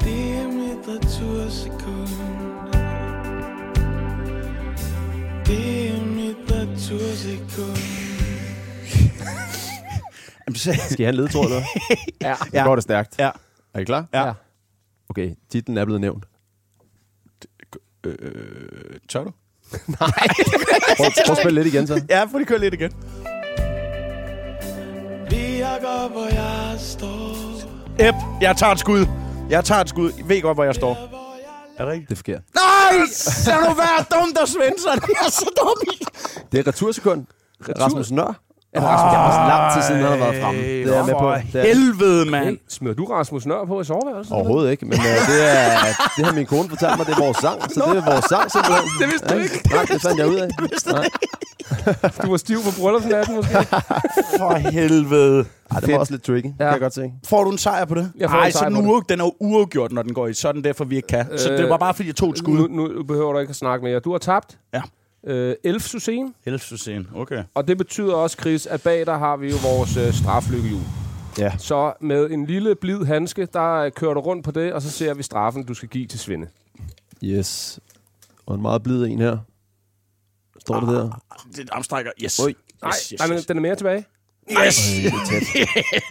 det er mit retursekund, det er mit retursekund. Skal jeg have en ledetråd, eller? Ja. Det går det stærkt. Ja. Er I klar? Ja. Okay, titlen er blevet nævnt. Øh, tør du? Nej. prøv, prøv at spille lidt igen, så. Ja, prøv at køre lidt igen. Vi er godt, hvor jeg står. Ep, jeg tager et skud. Jeg tager et skud. Ved godt, hvor jeg står. Er det rigtigt? Det er forkert. Nej, så du være dum, der Svensson. Jeg er så dum i. Det er retursekund. Retur? Rasmus Nør. Ja, Rasmus Nør var langt til siden, han havde været fremme. Det er med på. Det er... helvede, mand. Hey, smider du Rasmus Nør på i soveværelsen? Overhovedet ikke, men uh, det, er, det har min kone fortalt mig, det er vores sang. Så det er vores sang, simpelthen. Det vidste du ikke. Nej, det fandt jeg ud af. Det vidste du ikke. Du var stiv på bryllupsnatten, måske. For helvede. Ej, det var også lidt tricky, ja. Kan jeg godt se. Får du en sejr på det? Nej, så nu den er jo uafgjort, når den går i. Sådan derfor, vi ikke kan. Så øh, det var bare, fordi jeg tog et skud. Nu, nu behøver du ikke at snakke mere. Du har tabt. Ja. Øh, Elfsusen. Elfsusen, okay. Og det betyder også, Kris, at bag der har vi jo vores øh, straflykkehjul. Ja. Så med en lille blid handske, der øh, kører du rundt på det, og så ser vi straffen, du skal give til Svinde. Yes. Og en meget blid en her. Står ah, det der? Det er en armstrækker. Yes. Oi. Nej, yes, yes, nej, men den er mere tilbage. Yes! Øj,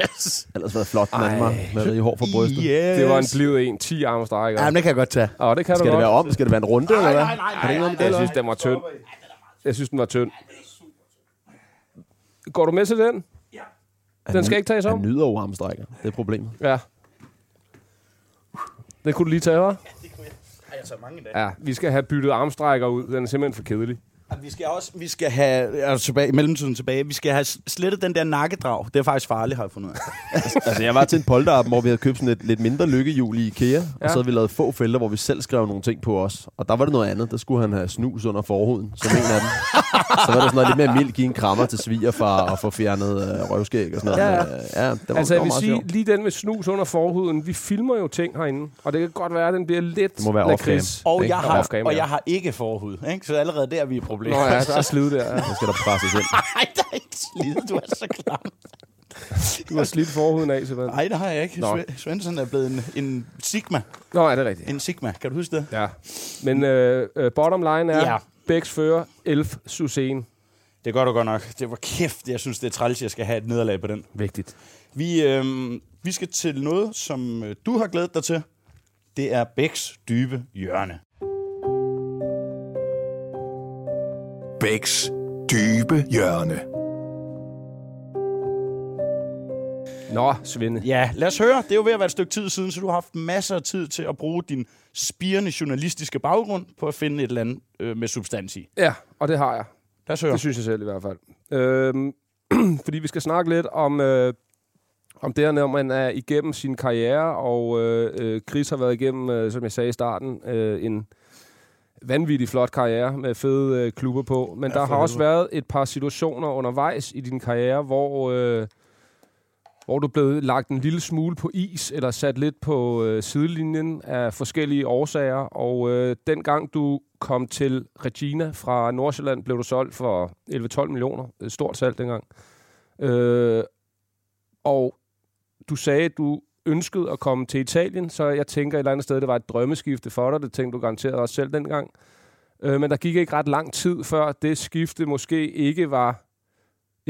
yes. Ellers var det flot, den anden mig. Med det i hår for brystet. Yes. Det var en blivet en. ti armstrækker. Jamen, det kan jeg godt tage. Åh, det kan skal du det være om? Skal det være en runde, eller hvad? Nej, nej, nej. nej, nej, nej. Jeg synes, den var tynd. Jeg synes, den var tynd. Går du med til den? Ja. Den han, skal ikke tages om? Han nyder over armstrækker. Det er problemet. Ja. Det kunne du lige tage, hva'? Ja, det kunne jeg. Ej, jeg tager mange i dag. Ja, vi skal have byttet armstrækker ud. Den er simpelthen for kedelig. Vi skal også, vi skal have, altså tilbage, i mellemtiden tilbage, vi skal have slettet den der nakkedrag. Det er faktisk farligt, har jeg fundet ud af. Altså, jeg var til en polterappen, hvor vi havde købt sådan et lidt mindre lykkehjul i IKEA, ja. Og så havde vi lavet få felter, hvor vi selv skrev nogle ting på os. Og der var det noget andet, der skulle han have snus under forhuden, som en af dem. Så var det sådan noget lidt mere mildt, give en krammer til svigerfar og få fjernet øh, røvskæg og sådan noget. Ja, ja. Ja, det var, altså, det var jeg vil sige, sjov. Lige den med snus under forhuden, vi filmer jo ting herinde, og det kan godt være, at den bliver lidt lakrids. Og, og, jeg har, og jeg har ikke forhud, ikke? Så allerede der vi er problem. Nå ja, så er slid der. Ja. Så skal der presses ind. Nej, der er ikke slid. Du er så klam. Du har slidt forhuden af, Svend. Nej, det har jeg ikke. Sve- Svensson er blevet en, en sigma. Nå, ja, det er rigtigt. En sigma. Kan du huske det? Ja. Men øh, bottom line er, ja. Becks fører Elfsusen. Det gør du godt nok. Det var kæft. Jeg synes, det er træls, jeg skal have et nederlag på den. Vigtigt. Vi, øh, vi skal til noget, som du har glædet dig til. Det er Becks dybe hjørne. Becks dybe hjørne. Nå, Svinde. Ja, lad os høre. Det er jo ved at være et stykke tid siden, så du har haft masser af tid til at bruge din spirende journalistiske baggrund på at finde et eller andet øh, med substans i. Ja, og det har jeg. Lad os høre. Det synes jeg selv i hvert fald. Øhm, fordi vi skal snakke lidt om, øh, om det her, når man er igennem sin karriere, og øh, Kris har været igennem, øh, som jeg sagde i starten, øh, en... vanvittig flot karriere med fede øh, klubber på. Men ja, der har også det. Været et par situationer undervejs i din karriere, hvor, øh, hvor du blev lagt en lille smule på is, eller sat lidt på øh, sidelinjen af forskellige årsager. Og øh, dengang du kom til Reggina fra Nordsjælland, blev du solgt for elleve til tolv millioner. Stort salg dengang. Øh, og du sagde, at du ønskede at komme til Italien, så jeg tænker et eller andet sted, det var et drømmeskifte for dig. Det tænkte du garanteret også selv dengang. Øh, men der gik ikke ret lang tid før, det skifte måske ikke var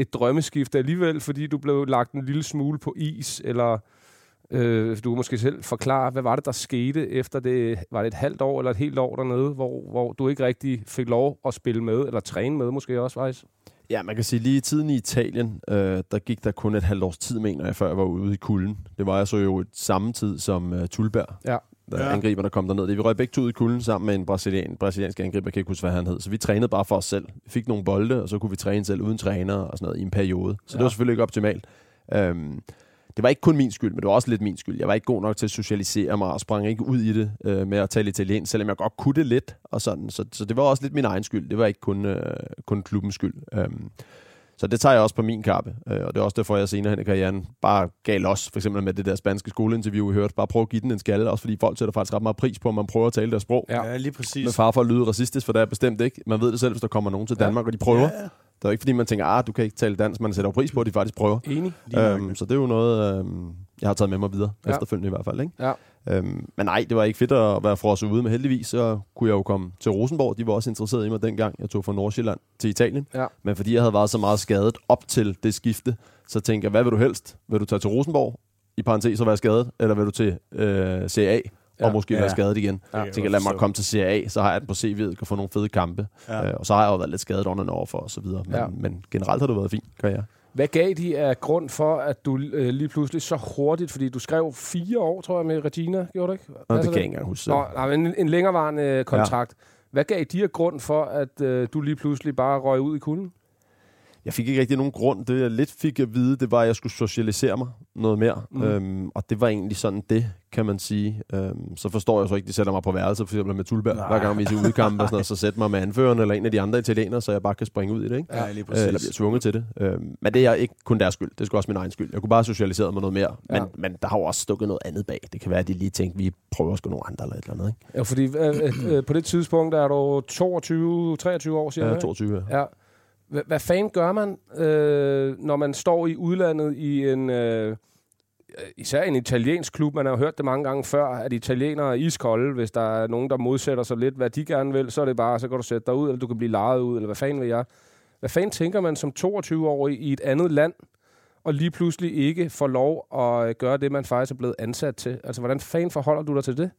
et drømmeskifte alligevel, fordi du blev lagt en lille smule på is, eller øh, du måske selv forklare, hvad var det, der skete efter det? Var det et halvt år eller et helt år dernede, hvor, hvor du ikke rigtig fik lov at spille med, eller træne med måske også faktisk? Ja, man kan sige, lige i tiden i Italien, øh, der gik der kun et halvt års tid, mener jeg, før jeg var ude i kulden. Det var jeg så jo samme tid som øh, Tulberg, ja. Der ja. Angriber, der kom derned. Det, vi røg begge to ud i kulden sammen med en brasilian, brasiliansk angriber, kan ikke huske, hvad han hed. Så vi trænede bare for os selv. Vi fik nogle bolde, og så kunne vi træne selv uden træner og sådan noget i en periode. Så ja. Det var selvfølgelig ikke optimalt. Øhm, det var ikke kun min skyld, men det var også lidt min skyld. Jeg var ikke god nok til at socialisere mig og sprang ikke ud i det øh, med at tale italiensk, selvom jeg godt kunne det lidt og sådan. Så, så det var også lidt min egen skyld. Det var ikke kun, øh, kun klubbens skyld. Øhm, Så det tager jeg også på min kappe, og det er også derfor, jeg senere hen i karrieren bare gav los, for eksempel med det der spanske skoleinterview, I hørte. Bare prøv at give den en skalle, også fordi folk sætter faktisk ret meget pris på, at man prøver at tale deres sprog. Ja, lige præcis. Med far for at lyde racistisk, for det er bestemt ikke. Man ved det selv, hvis der kommer nogen til Danmark, ja. Og de prøver. Ja. Det er jo ikke, fordi man tænker, ah, du kan ikke tale dansk, man sætter pris på, at de faktisk prøver. Enig. Øhm, så det er jo noget, øhm, jeg har taget med mig videre, ja. Efterfølgende i hvert fald. Ikke? Ja. Øhm, men nej, det var ikke fedt at være frosset ude, men heldigvis så kunne jeg jo komme til Rosenborg. De var også interesserede i mig dengang, jeg tog fra Nordsjælland til Italien. Ja. Men fordi jeg havde været så meget skadet op til det skifte, så tænkte jeg, hvad vil du helst? Vil du tage til Rosenborg, i parentes, og være skadet, eller vil du til øh, C A? Ja. Og måske ja. Være skadet igen. Ja. Jeg tænker, lad mig komme til C R A, så har jeg den på C V'et, kan få nogle fede kampe. Ja. Øh, og så har jeg jo været lidt skadet under over for og så videre. Men, ja. Men generelt har det været fint, kan jeg. Hvad gav de af grund for, at du øh, lige pludselig så hurtigt, fordi du skrev fire år, tror jeg, med Reggina, gjorde du ikke? Nå, det kan jeg ikke engang huske. Nå, nej, en, en længerevarende kontrakt. Ja. Hvad gav de af grund for, at øh, du lige pludselig bare røg ud i kulden? Jeg fik ikke rigtig nogen grund. Det, jeg lidt fik at vide, det var, at jeg skulle socialisere mig noget mere. Mm. Øhm, og det var egentlig sådan det, kan man sige. Øhm, så forstår jeg så ikke, de sætter mig på værelse, for eksempel med Tulberg. Nej. Hver gang vi er til udekamp og sådan noget, så sætter mig med anføreren eller en af de andre italienere, så jeg bare kan springe ud i det, ikke? Ja, lige præcis. Øh, eller bliver tvunget til det. Øhm, men det er ikke kun deres skyld. Det skulle også min egen skyld. Jeg kunne bare socialisere mig noget mere. Ja. Men, men der har jo også stukket noget andet bag. Det kan være, at de lige tænkte, vi prøver at sgu nogle andre eller et eller andet, ikke? Ja, fordi øh, øh, på det tidspunkt der er du toogtyve, treogtyve år, siger jeg. Ja, toogtyve, ja. Ja. Hvad fanden gør man, øh, når man står i udlandet i en, øh, især en italiensk klub? Man har jo hørt det mange gange før, at italienere er iskolde. Hvis der er nogen, der modsætter sig lidt, hvad de gerne vil, så er det bare, så kan du sætte dig ud, eller du kan blive lejet ud, eller hvad fanden vil jeg? Hvad fanden tænker man som toogtyve-årig i et andet land, og lige pludselig ikke får lov at gøre det, man faktisk er blevet ansat til? Altså, hvordan fanden forholder du dig til det?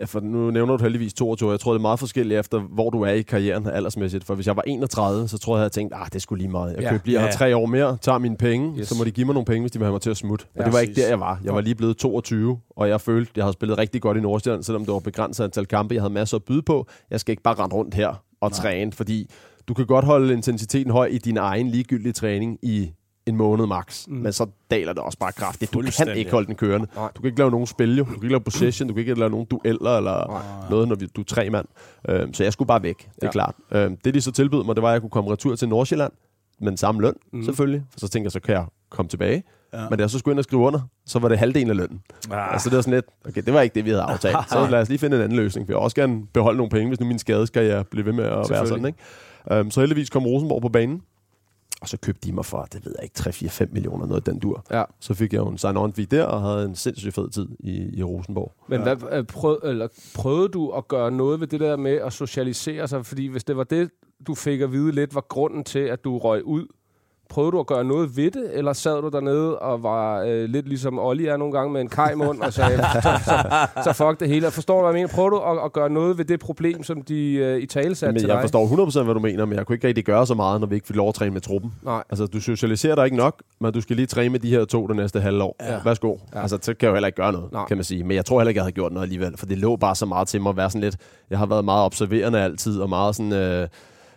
Ja, for nu nævner du heldigvis toogtyve. Jeg tror, det er meget forskelligt efter, hvor du er i karrieren aldersmæssigt. For hvis jeg var enogtredive, så tror jeg, jeg havde tænkt, ah, det skulle lige meget. Jeg ja, kan blive her ja. tre år mere, tager mine penge, yes. Så må de give mig nogle penge, hvis de vil have mig til at smutte. Men ja, det var ikke der, jeg var. Jeg var lige blevet toogtyve, og jeg følte, jeg havde spillet rigtig godt i Nordsjælland, selvom det var begrænset antal kampe. Jeg havde masser at byde på. Jeg skal ikke bare rende rundt her og nej. Træne, fordi du kan godt holde intensiteten høj i din egen ligegyldige træning i en måned max, mm. men så daler det også bare kraftigt. Du kan ikke holde den kørende. Nej. Du kan ikke lave nogen spil, jo. Du kan ikke lave possession, du kan ikke lave nogen dueller eller nej. Noget, når du er tre mand. Øhm, så jeg skulle bare væk, det er ja. Klart. Øhm, det de så tilbød mig, det var, at jeg kunne komme retur til Nordsjælland med den samme løn, mm. selvfølgelig. For så tænkte jeg, så kan jeg komme tilbage. Ja. Men da jeg så skulle ind og skrive under, så var det halvdelen af lønnen. Ah. Altså det var sådan lidt, okay, det var ikke det, vi havde aftalt. Så lad os lige finde en anden løsning. Jeg vil også gerne beholde nogle penge, hvis nu min skade skal jeg blive ved med at være sådan, ikke? Øhm, så heldigvis kom Rosenborg på banen. Og så købte de mig for, det ved jeg ikke, tre fire fem millioner, noget den dur. Ja. Så fik jeg jo en sign-on-fee der, og havde en sindssygt fed tid i, i Rosenborg. Men ja. hvad, prøv, eller, prøvede du at gøre noget ved det der med at socialisere sig? Fordi hvis det var det, du fik at vide lidt, var grunden til, at du røg ud. Prøvede du at gøre noget ved det, eller sad du dernede og var øh, lidt ligesom Olli er nogle gange med en kajmund, og sagde, så, så, så fuck det hele. Forstår du, hvad jeg mener? Prøvede du at, at gøre noget ved det problem, som de øh, i tale satte til dig? Jeg forstår hundrede procent, hvad du mener, men jeg kunne ikke rigtig gøre så meget, når vi ikke fik lov at træne med truppen. Nej. Altså, du socialiserer dig ikke nok, men du skal lige træne med de her to det næste halvår. Ja. Værsgo. Ja. Altså, så kan jeg jo heller ikke gøre noget, nej. Kan man sige. Men jeg tror heller ikke, jeg havde gjort noget alligevel, for det lå bare så meget til mig at være sådan lidt. Jeg har været meget observerende altid, og meget sådan... Øh,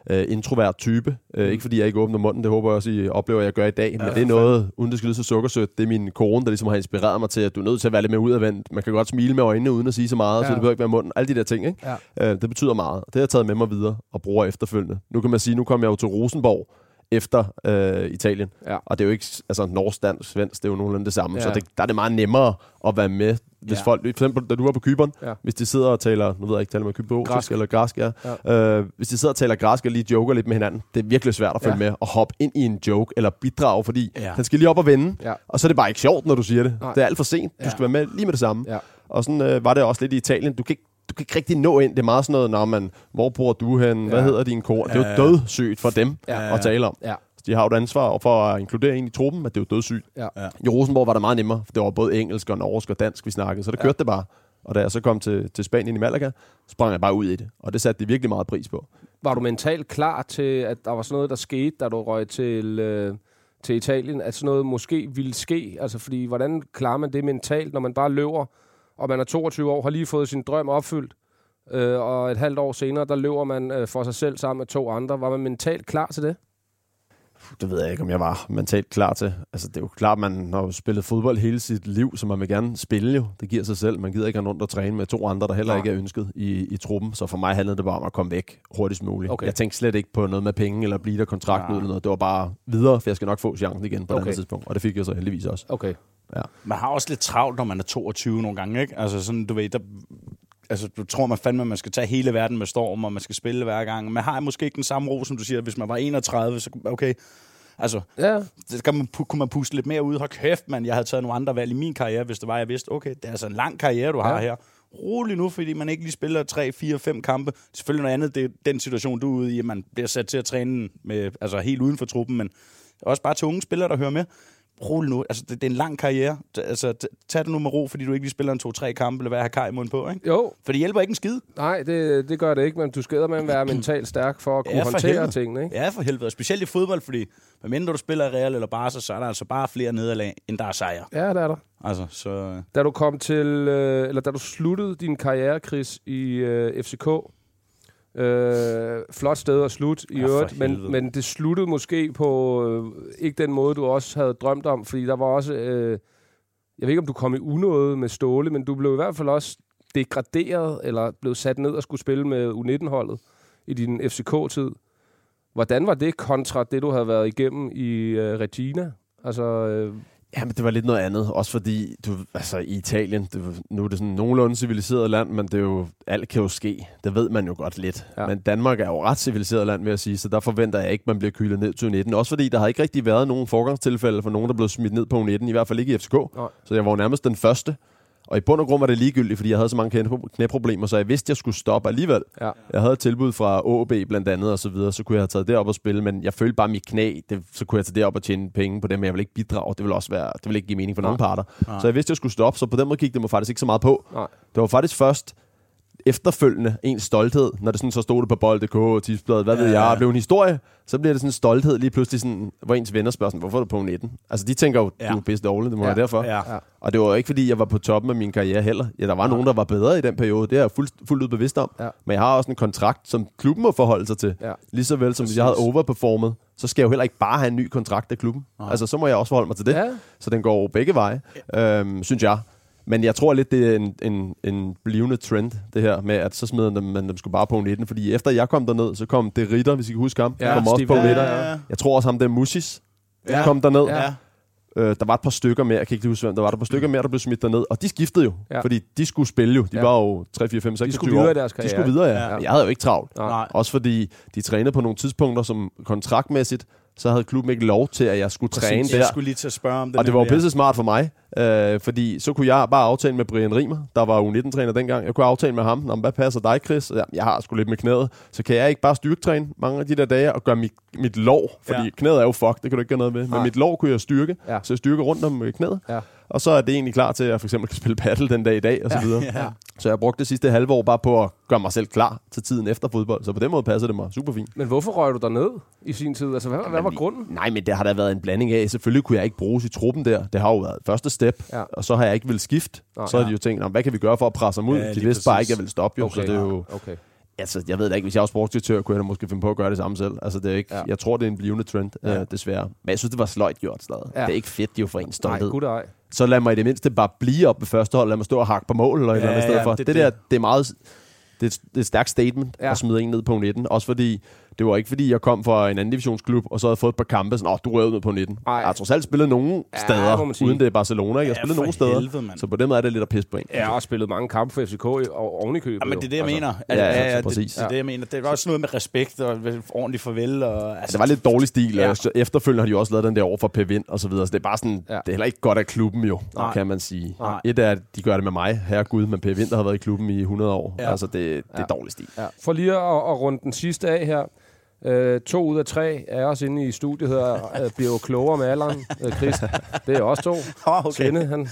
Uh, introvert type. Uh, mm. Ikke fordi jeg ikke åbner munden, det håber jeg også, I oplever, at jeg gør i dag. Ja, men det er noget, uden det skal lyde så sukkersødt, det er min kone, der ligesom har inspireret mig til, at du er nødt til at være lidt mere udadvendt. Man kan godt smile med øjnene, uden at sige så meget, ja. Så det behøver ikke være munden. Alle de der ting, ikke? Ja. Uh, det betyder meget. Det har jeg taget med mig videre og bruger efterfølgende. Nu kan man sige, nu kom jeg jo til Rosenborg efter øh, Italien. Ja. Og det er jo ikke, altså norsk, dansk, svensk, det er jo nogenlunde det samme. Ja. Så det, der er det meget nemmere at være med. Hvis ja. Folk, for eksempel, da du var på Kypern, ja. Hvis de sidder og taler, nu ved jeg ikke, taler man kypriotisk eller græsk, ja. Ja. Øh, hvis de sidder og taler græsk og lige joker lidt med hinanden, det er virkelig svært at følge ja. Med og hoppe ind i en joke eller bidrage, fordi ja. Han skal lige op og vende, ja. Og så er det bare ikke sjovt, når du siger det. Nej. Det er alt for sent. Du ja. Skal være med lige med det samme. Ja. Og sådan øh, var det også lidt i Italien. Du kan ikke Du kan ikke rigtig nå ind. Det er meget sådan noget, når man, hvor bor du hen? Ja. Hvad hedder din kor? Ja. Det er jo dødssygt for dem ja. At tale om. Ja. De har jo et ansvar for at inkludere en i truppen, men det er jo dødssygt. Ja. I Rosenborg var det meget nemmere, for det var både engelsk og norsk og dansk, vi snakkede, så det kørte ja. Det bare. Og da jeg så kom til, til Spanien i Malaga, sprang jeg bare ud i det, og det satte de virkelig meget pris på. Var du mentalt klar til, at der var sådan noget, der skete, da du røg til... Øh til Italien, at sådan noget måske ville ske? Altså, fordi hvordan klarer man det mentalt, når man bare løber, og man er toogtyve år, har lige fået sin drøm opfyldt, øh, og et halvt år senere, der løber man øh, for sig selv sammen med to andre. Var man mentalt klar til det? Det ved jeg ikke, om jeg var mentalt klar til. Altså, det er jo klart, man har jo spillet fodbold hele sit liv, så man vil gerne spille jo. Det giver sig selv. Man gider ikke have rundt og træne med to andre, der heller Nej. Ikke er ønsket i, i truppen. Så for mig handlede det bare om at komme væk hurtigst muligt. Okay. Jeg tænkte slet ikke på noget med penge eller blive der kontrakten ja. Eller noget. Det var bare videre, for jeg skal nok få chancen igen på okay. et andet tidspunkt. Og det fik jeg så heldigvis også. Okay. Ja. Man har også lidt travlt, når man er toogtyve nogle gange, ikke? Altså sådan, du ved, der... Altså, du tror man fandme, at man skal tage hele verden med storm, og man skal spille hver gang. Man har måske ikke den samme ro, som du siger, hvis man var enogtredive, så okay. Altså, ja. Så kan man, kunne man puste lidt mere ud. Hold kæft, mand, jeg havde taget nogle andre valg i min karriere, hvis det var, jeg vidste, okay, det er altså en lang karriere, du har ja. Her. Rolig nu, fordi man ikke lige spiller tre, fire, fem kampe. Selvfølgelig noget andet, det er den situation, du er ude i, at man bliver sat til at træne med, altså helt uden for truppen, men også bare til unge spillere, der hører med. Rolig nu. Altså, det, det er en lang karriere. Altså, tag det nu med ro, fordi du ikke lige spiller en to-tre kampe, eller hvad har kaj i munden på, ikke? Jo. For det hjælper ikke en skid. Nej, det, det gør det ikke, men du skal med at være mentalt stærk for at kunne ja, for håndtere helvede. Tingene, ikke? Ja, for helvede. Og specielt i fodbold, fordi hvad mindre du spiller Real eller Barca, så er der altså bare flere nederlag, end der er sejre. Ja, det er der. Altså, så... Da du kom til, eller da du sluttede din karriere, Kris, i uh, F C K, Øh, flot sted at slutte i ja, øvrigt, men, men det sluttede måske på øh, ikke den måde, du også havde drømt om, fordi der var også, øh, jeg ved ikke, om du kom i unåde med Ståle, men du blev i hvert fald også degraderet, eller blev sat ned og skulle spille med U nitten-holdet i din F C K-tid. Hvordan var det kontra det, du havde været igennem i øh, Reggina? Altså... Øh Jamen, det var lidt noget andet. Også fordi, du, altså i Italien, det, nu er det sådan nogenlunde civiliseret land, men det er jo, alt kan jo ske. Det ved man jo godt lidt. Ja. Men Danmark er jo ret civiliseret land, vil jeg sige, så der forventer jeg ikke, man bliver kylet ned til U nitten. Også fordi, der har ikke rigtig været nogen forgangstilfælde for nogen, der blev smidt ned på U nitten, i hvert fald ikke i F C K. Nej. Så jeg var nærmest den første. Og i bund og grund var det ligegyldigt, fordi jeg havde så mange knæproblemer, så jeg vidste, jeg skulle stoppe alligevel. Ja. Jeg havde et tilbud fra A B blandt andet og så videre, så kunne jeg have taget derop og spille, men jeg følte bare mit knæ, det, så kunne jeg tage derop og tjene penge på det, men jeg ville ikke bidrage, det ville også være, det ville ikke give mening for ja. Nogle parter. Ja. Så jeg vidste, jeg skulle stoppe, så på den måde gik det mig faktisk ikke så meget på. Ja. Det var faktisk først efterfølgende ens stolthed, når det sådan så stod det på bold punktum d k og tipsbladet, hvad ja, ved jeg, ja. Blev en historie, så bliver det sådan en stolthed lige pludselig sådan, hvor ens venner spørger sådan, hvorfor er du på nitten? Altså de tænker jo, ja. Du er bedst dårlig, det må ja. Være derfor. Ja. Ja. Og det var jo ikke fordi, jeg var på toppen af min karriere heller. Ja, der var ja. Nogen, der var bedre i den periode, det er jeg fuldt, fuldt ud bevidst om. Ja. Men jeg har også en kontrakt, som klubben må forholde sig til. Ja. Lige så vel som hvis jeg havde overperformet, så skal jeg jo heller ikke bare have en ny kontrakt af klubben. Ja. Altså så må jeg også forholde mig til det. Ja. Så den går begge veje, ja. øhm, synes jeg. Men jeg tror lidt, det er en, en, en blivende trend, det her med, at så smider man dem sgu bare på U nitten. Fordi efter jeg kom derned, så kom det Ritter, hvis I kan huske ham. Ja, kom også på U nitten. Ja, ja. Jeg tror også ham, det er Musis, ja. Kom derned. Ja. Øh, der var et par stykker mere, jeg kan ikke huske hvem, der var et par stykker mere, der blev smidt derned. Og de skiftede jo, ja. Fordi de skulle spille jo. De ja. Var jo tre, fire, fem, seks, tyve år. De skulle videre i deres karriere. De skulle videre, ja. Ja. Jeg havde jo ikke travlt. Nej. Også fordi de trænede på nogle tidspunkter, som kontraktmæssigt, så havde klubben ikke lov til, at jeg skulle præcis, træne jeg der. Skulle lige til at spørge om det. Og det var jo pisse smart for mig, øh, fordi så kunne jeg bare aftale med Brian Riemer, der var U nitten-træner dengang. Jeg kunne aftale med ham, om hvad passer dig, Kris? Jamen, jeg har sgu lidt med knæet, så kan jeg ikke bare styrketræne mange af de der dage og gøre mit, mit lår, fordi ja. Knæet er jo fuck, det kan du ikke gøre noget med. Men nej. Mit lår kunne jeg styrke, ja. Så jeg styrker rundt om knæet. Ja. Og så er det egentlig klar til, at jeg for eksempel kan spille paddle den dag i dag, og så videre. Ja, ja. Så jeg brugte det sidste halve år bare på at gøre mig selv klar til tiden efter fodbold, så på den måde passer det mig super fint. Men hvorfor røg du derned i sin tid? Altså, hvad, ja, hvad var grunden? Nej, men det har der været en blanding af. Selvfølgelig kunne jeg ikke bruges i truppen der. Det har jo været første step, ja. Og så har jeg ikke ville skifte. Oh, så har ja. De jo tænkt, hvad kan vi gøre for at presse ham ud? Ja, de vidste bare ikke, jeg ville stoppe jo, okay, så det er jo... Okay. Altså, jeg ved da ikke, hvis jeg var sportsdirektør, kunne jeg måske finde på at gøre det samme selv. Altså, det er ikke, ja. Jeg tror, det er en blivende trend, ja. øh, desværre. Men jeg synes, det var sløjt gjort stadig. Ja. Det er ikke fedt, det er jo for en stolthed. Nej, ej. Så lad mig i det mindste bare blive op ved første hold, lad mig stå og hakke på mål, eller ja, et eller andet ja, sted for. Det, det der, det er meget... Det er et stærkt statement ja. At smide en ned på U nitten. Også fordi, det var ikke fordi, jeg kom fra en anden divisionsklub, og så havde fået et par kampe, sådan, åh, du røvede ned på U nitten. Jeg har trods alt spillet nogle ja, steder, uden det er Barcelona. Ikke? Jeg har spillet ja, nogle steder, helvede, så på den måde er det lidt at pisse på en. Jeg har også spillet mange kampe for F C K og oven i købet. Ja, men det er det, jeg altså, mener. Altså, ja, ja, ja, præcis. Det, det er det, jeg mener. Det var også noget med respekt og ordentligt farvel. Og, altså, det var lidt dårlig stil. Ja. Og efterfølgende har de også lavet den der over for Pevint og så videre. Så det er bare sådan, ja. Det er heller ikke godt af klubben jo, nej. Kan man sige. Nej. Et er, at de gør det med mig, herregud, men Pevint har været i klubben i hundrede år. Altså, det er dårlig stil. For lige at runde den sidste af her. Uh, to ud af tre er også inde i studiet her, uh, bliver jo klogere med alderen, uh, Kris. Det er også to. Oh, okay. Kende, han.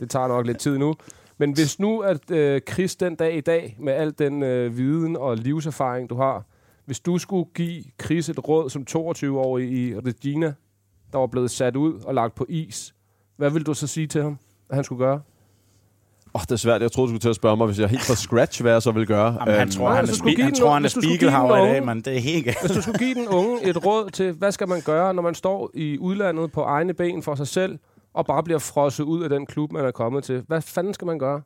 Det tager nok lidt tid nu. Men hvis nu at uh, Kris den dag i dag, med al den uh, viden og livserfaring, du har, hvis du skulle give Kris et råd som toogtyve-årig i Reggina, der var blevet sat ud og lagt på is, hvad ville du så sige til ham, at han skulle gøre? Åh, oh, det er svært. Jeg troede, du skulle til at spørge mig, hvis jeg helt fra scratch, hvad jeg så ville gøre. Jamen, han tror, han, spi- han, tror, han er spiegelhavn i dag, men det er ikke. Hvis du skulle give den unge et råd til, hvad skal man gøre, når man står i udlandet på egne ben for sig selv, og bare bliver frosset ud af den klub, man er kommet til. Hvad fanden skal man gøre?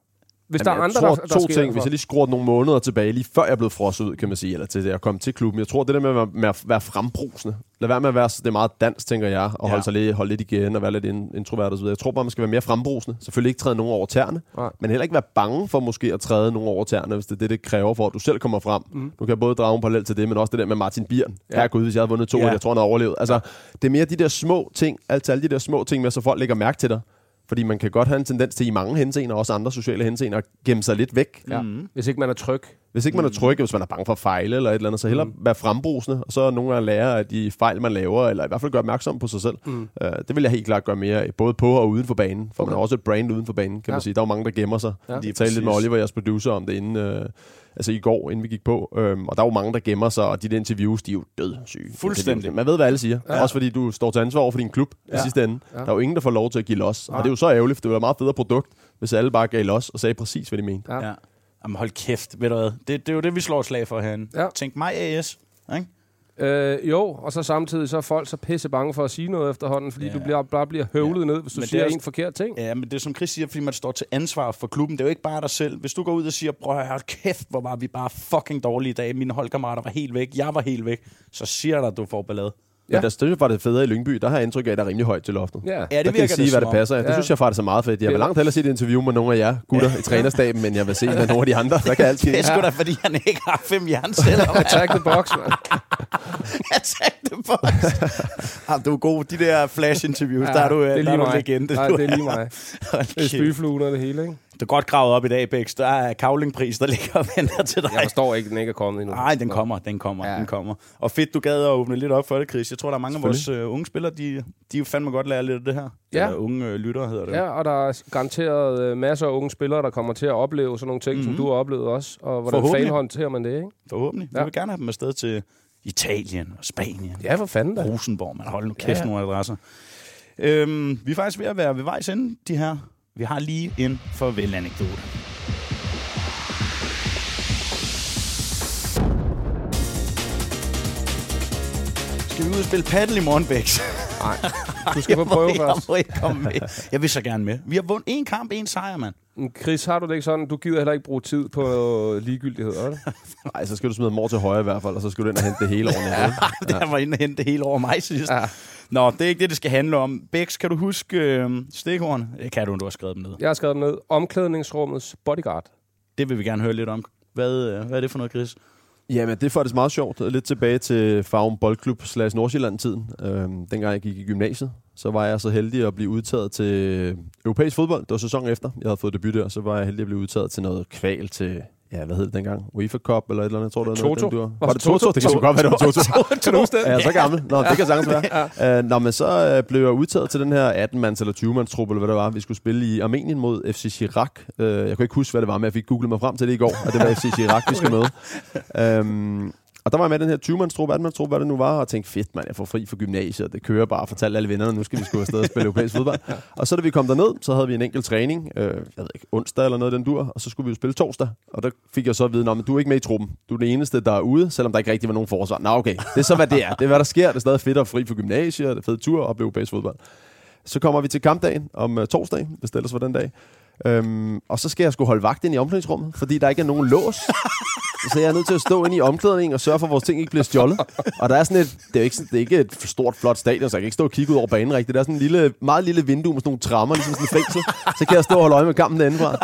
Hvis Jamen, der er andre, tror, der, der to ting. Hvis jeg lige skruer nogle måneder tilbage, lige før jeg blev frosset ud, kan man sige, eller til at komme til klubben. Jeg tror, det der med at, med at være frembrusende. Lad være med at være, det er meget dans, tænker jeg, og ja. holde sig lidt, holde lidt igen og være lidt introvert og så videre. Jeg tror bare, man skal være mere frembrusende. Selvfølgelig ikke træde nogen over tæerne, Nej. men heller ikke være bange for måske at træde nogen over tæerne, hvis det er det, det kræver for, at du selv kommer frem. Mm. Du kan både drage en parallel til det, men også det der med Martin Birn. Ja. Herregud, hvis jeg havde vundet to, ja. jeg tror, han havde overlevet. Altså, det er mere de der små ting, altså alle de der små ting med, så folk lægger mærke til dig. Fordi man kan godt have en tendens til i mange henseender, og også andre sociale henseender, at gemme sig lidt væk. Ja. Mm. Hvis ikke man er tryg. Hvis ikke man er tryg, hvis man er bange for at fejle eller et eller andet, så hellere mm. være frembrusende, og så nogle gange lære af de fejl, man laver, eller i hvert fald gøre opmærksom på sig selv. Mm. Uh, det vil jeg helt klart gøre mere, både på og uden for banen, for okay. man har også et brand uden for banen, kan ja. man sige. Der er jo mange, der gemmer sig. Ja. Jeg talte lidt med Oliver, jeres producer, om det inden... Uh, altså i går, inden vi gik på, øhm, og der er jo mange, der gemmer sig, og de der interviews, de er jo dødssyge. Fuldstændig. Man ved, hvad alle siger. Ja. Også fordi du står til ansvar over for din klub ja. i sidste ende. Ja. Der er jo ingen, der får lov til at give los. Ja. Og det er jo så ærgerligt, for det var et meget federe produkt, hvis alle bare gav los og sagde præcis, hvad de mente. Ja. Ja. Jamen hold kæft, ved du hvad? Det, det er jo det, vi slår slag for herinde. Ja. Tænk mig A S, ikke? Øh, jo, og så samtidig så er folk så pisse bange for at sige noget efterhånden, fordi ja. du bliver, bare bliver høvlet ja. ned, hvis du men siger en forkert ting. Ja, men det er som Kris siger, fordi man står til ansvar for klubben. Det er jo ikke bare dig selv. Hvis du går ud og siger, prøv at høre, kæft, hvor var vi bare fucking dårlige i dag. Mine holdkammerater var helt væk. Jeg var helt væk. Så siger der, at du får ballade. Ja, ja, der støtter var det federe i Lyngby. Der har jeg indtryk af, at der er rimelig højt til loftet. Ja, ja det der virker kan jeg sige, det hvad det passer. Ja. Det synes jeg faktisk er meget fedt. Jeg vil langt hellere se et interview med nogle af jer gutter ja. i trænerstaben, men jeg vil se med nogle af de andre. Der kan altid. Det er sgu da, fordi han ikke har fem jernsætter. Attack the box, man. Attack the box. Ah, du er god. De der flash-interviews, ja, der er du en legende. Nej, det er lige mig. Det er spyflugler det hele, ikke? Du er godt gravet op i dag, Becks. Der er kavlingpris, der ligger og venter til dig. Jeg forstår ikke, den ikke er kommet endnu. Nej, den kommer, den kommer, ja. den kommer. Og fedt, du gad at åbne lidt op for det, Kris. Jeg tror, der er mange af vores uh, unge spillere, de, de fandme godt lærer lidt af det her. Ja. Eller unge uh, lyttere hedder det. Ja, og der er garanteret uh, masser af unge spillere, der kommer til at opleve sådan nogle ting, mm-hmm. som du har oplevet også. Og hvordan fanhåndterer man det, ikke? Forhåbentlig. Ja. Vi vil gerne have dem afsted til Italien og Spanien. Ja, for fanden da. Rosenborg, man holder nu kæft ja. nogle adresser. Øhm, vi er faktisk ved at være ved vejs ende, de her. Vi har lige en farvel-anekdote. Skal vi ud og spille paddle i morgen, Becks? Nej, du skal på prøve først. Jeg, jeg, jeg vil så gerne med. Vi har vundet en kamp, en sejr, mand. Kris, har du det ikke sådan? Du gider heller ikke bruge tid på ligegyldighed, eller? Nej, så skal du smide mor til højre i hvert fald, og så skal du ind og hente det hele over mig. Ja, det var ind og hente det hele over mig sidst. Ja. Nå, det er ikke det, det skal handle om. Becks, kan du huske øh, stikordene? Det kan du, du har skrevet dem ned. Jeg har skrevet dem ned. Omklædningsrummets bodyguard. Det vil vi gerne høre lidt om. Hvad, øh, hvad er det for noget, Kris? Jamen, det er faktisk meget sjovt. Lidt tilbage til Farum Boldklub slash Nordsjælland-tiden. Øhm, dengang jeg gik i gymnasiet, så var jeg så heldig at blive udtaget til europæisk fodbold. Det var sæsonen efter. Jeg havde fået debut der, så var jeg heldig at blive udtaget til noget kval til... Ja, hvad hed det dengang? UEFA Cup eller et eller andet, tror du? Toto. Noget, var det Toto? Det kan sgu godt være, det var Toto. Kan du huske det? Ja, så gammel. Nå, det kan sagtens være. Ja. Uh, nå, men så uh, blev jeg udtaget til den her atten-mands eller tyve-mands-truppe, eller hvad det var. Vi skulle spille i Armenien mod F C Shirak. Uh, jeg kunne ikke huske, hvad det var, men jeg fik googlet mig frem til det i går, og det var F C Shirak, vi skulle møde. Um, Og der var jeg med den her tyve-mands-truppe, atten-mands-truppe, hvad det nu var, og tænkte, fedt mand, jeg får fri fra gymnasiet, det kører bare, fortalte alle vennerne, nu skal vi sgu afsted og spille europæisk fodbold. Og så da vi kom derned, så havde vi en enkelt træning, øh, jeg ved ikke, onsdag eller noget den dur, og så skulle vi jo spille torsdag, og der fik jeg så at vide, at du er ikke med i truppen, du er den eneste, der er ude, selvom der ikke rigtig var nogen forsvar. Nå okay, det er så hvad det er, det er hvad der sker, det er stadig fedt og fri fra gymnasiet, det er fed tur og europæisk fodbold. Så kommer vi til kampdagen om uh, torsdag, hvis det ellers var den dag. Øhm, og så skal jeg sgu holde vagt ind i omklædningsrummet, fordi der ikke er nogen lås. Så jeg er nødt til at stå ind i omklædningen og sørge for, at vores ting ikke bliver stjålet. Og der er sådan et, det er ikke, det er ikke et stort, flot stadion, så jeg kan ikke stå og kigge ud over banen rigtigt. Der er sådan en lille, meget lille vindue med sådan nogle trammer, ligesom sådan en fængsel. Så kan jeg stå og holde øje med kampen derindefra.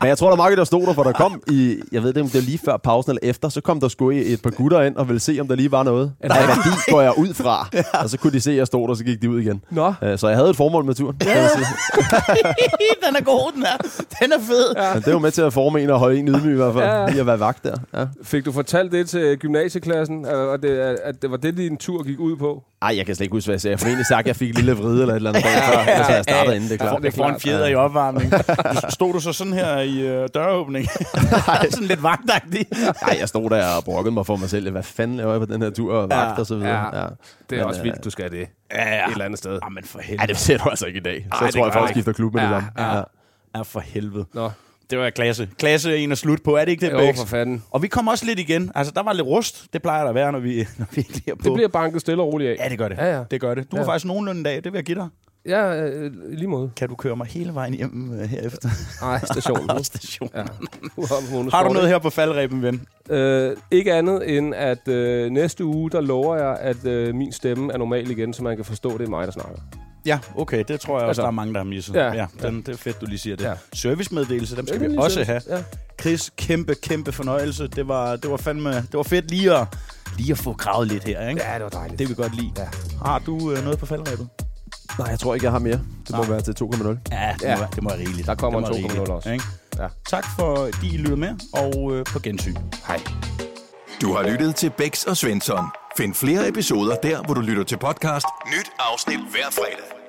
Men jeg tror, der var meget, der stod der, for der kom i, jeg ved ikke, om det var lige før pausen eller efter, så kom der sgu et par gutter ind og ville se, om der lige var noget. Der er værdi, går jeg ud fra. Og så kunne de se, at jeg stod der, så gik de ud igen. Nå. Så jeg havde et formål med turen. Den er god, den er. Den er fed. Ja. Men det var med til at forme en og holde en ydmyg i hvert fald, ja. lige at være vagt der. Ja. Fik du fortalt det til gymnasieklassen, at det, at det var det, din tur gik ud på? Nej, jeg kan slet ikke huske, hvad jeg sagde. Jeg for egentlig sagt, at jeg fik en lille vride eller et eller andet, før, altså, jeg startede inden, det er klart. Jeg får, det får en fjeder i opvarmning. Stod du så sådan her i øh, døråbning? Sådan lidt vagtagtig. Nej, jeg stod der og brokkede mig for mig selv. Hvad fanden laver jeg på den her tur og vagt og så videre? Ja. Ja. Det er men, også vildt, du skal det. Ja, ja. Et eller andet sted. Jamen for helvede. Ja, det ser du altså ikke i dag. Så ej, jeg tror jeg, folk skifter klub med ja, det der. Ja. Ja. er for helvede. Nå. Det var klasse. Klasse en og slut på. Er det ikke det, Becks? Jo, for fanden. Og vi kom også lidt igen. Altså, der var lidt rust. Det plejer der at være, når vi, når vi ikke er på. Det bliver banket stille og roligt af. Ja, det gør det. Ja, ja. Det gør det. Du ja. var faktisk nogenlunde en dag. Det vil jeg give dig. Ja, øh, lige måde. Kan du køre mig hele vejen hjem øh, herefter? Nej, stationen. stationen. Ja. Har du noget her på faldreben, ven? Øh, ikke andet end, at øh, næste uge, der lover jeg, at øh, min stemme er normal igen, så man kan forstå, det er mig, der snakker. Ja, okay, det tror jeg også, altså, der er mange, der har misset. Ja, ja, den, ja. Det er fedt, du lige siger det. Ja. Servicemeddelelse, dem skal vi også have. Ja. Kris, kæmpe, kæmpe fornøjelse. Det var, det var fandme, det var fedt lige at, lige at få gravet lidt her, ikke? Ja, det var dejligt. Det vil godt lide. Ja. Har du øh, noget på faldrebet? Nej, jeg tror ikke, jeg har mere. Det må Nej. være til to komma nul. Ja, det, ja. Må, det må være rigeligt. Der kommer en to komma nul også. Ja, ja. Tak for, at I lyttede med, og øh, på gensyn. Hej. Du har lyttet til Becks og Svensson. Find flere episoder der, hvor du lytter til podcast. Nyt afsnit hver fredag.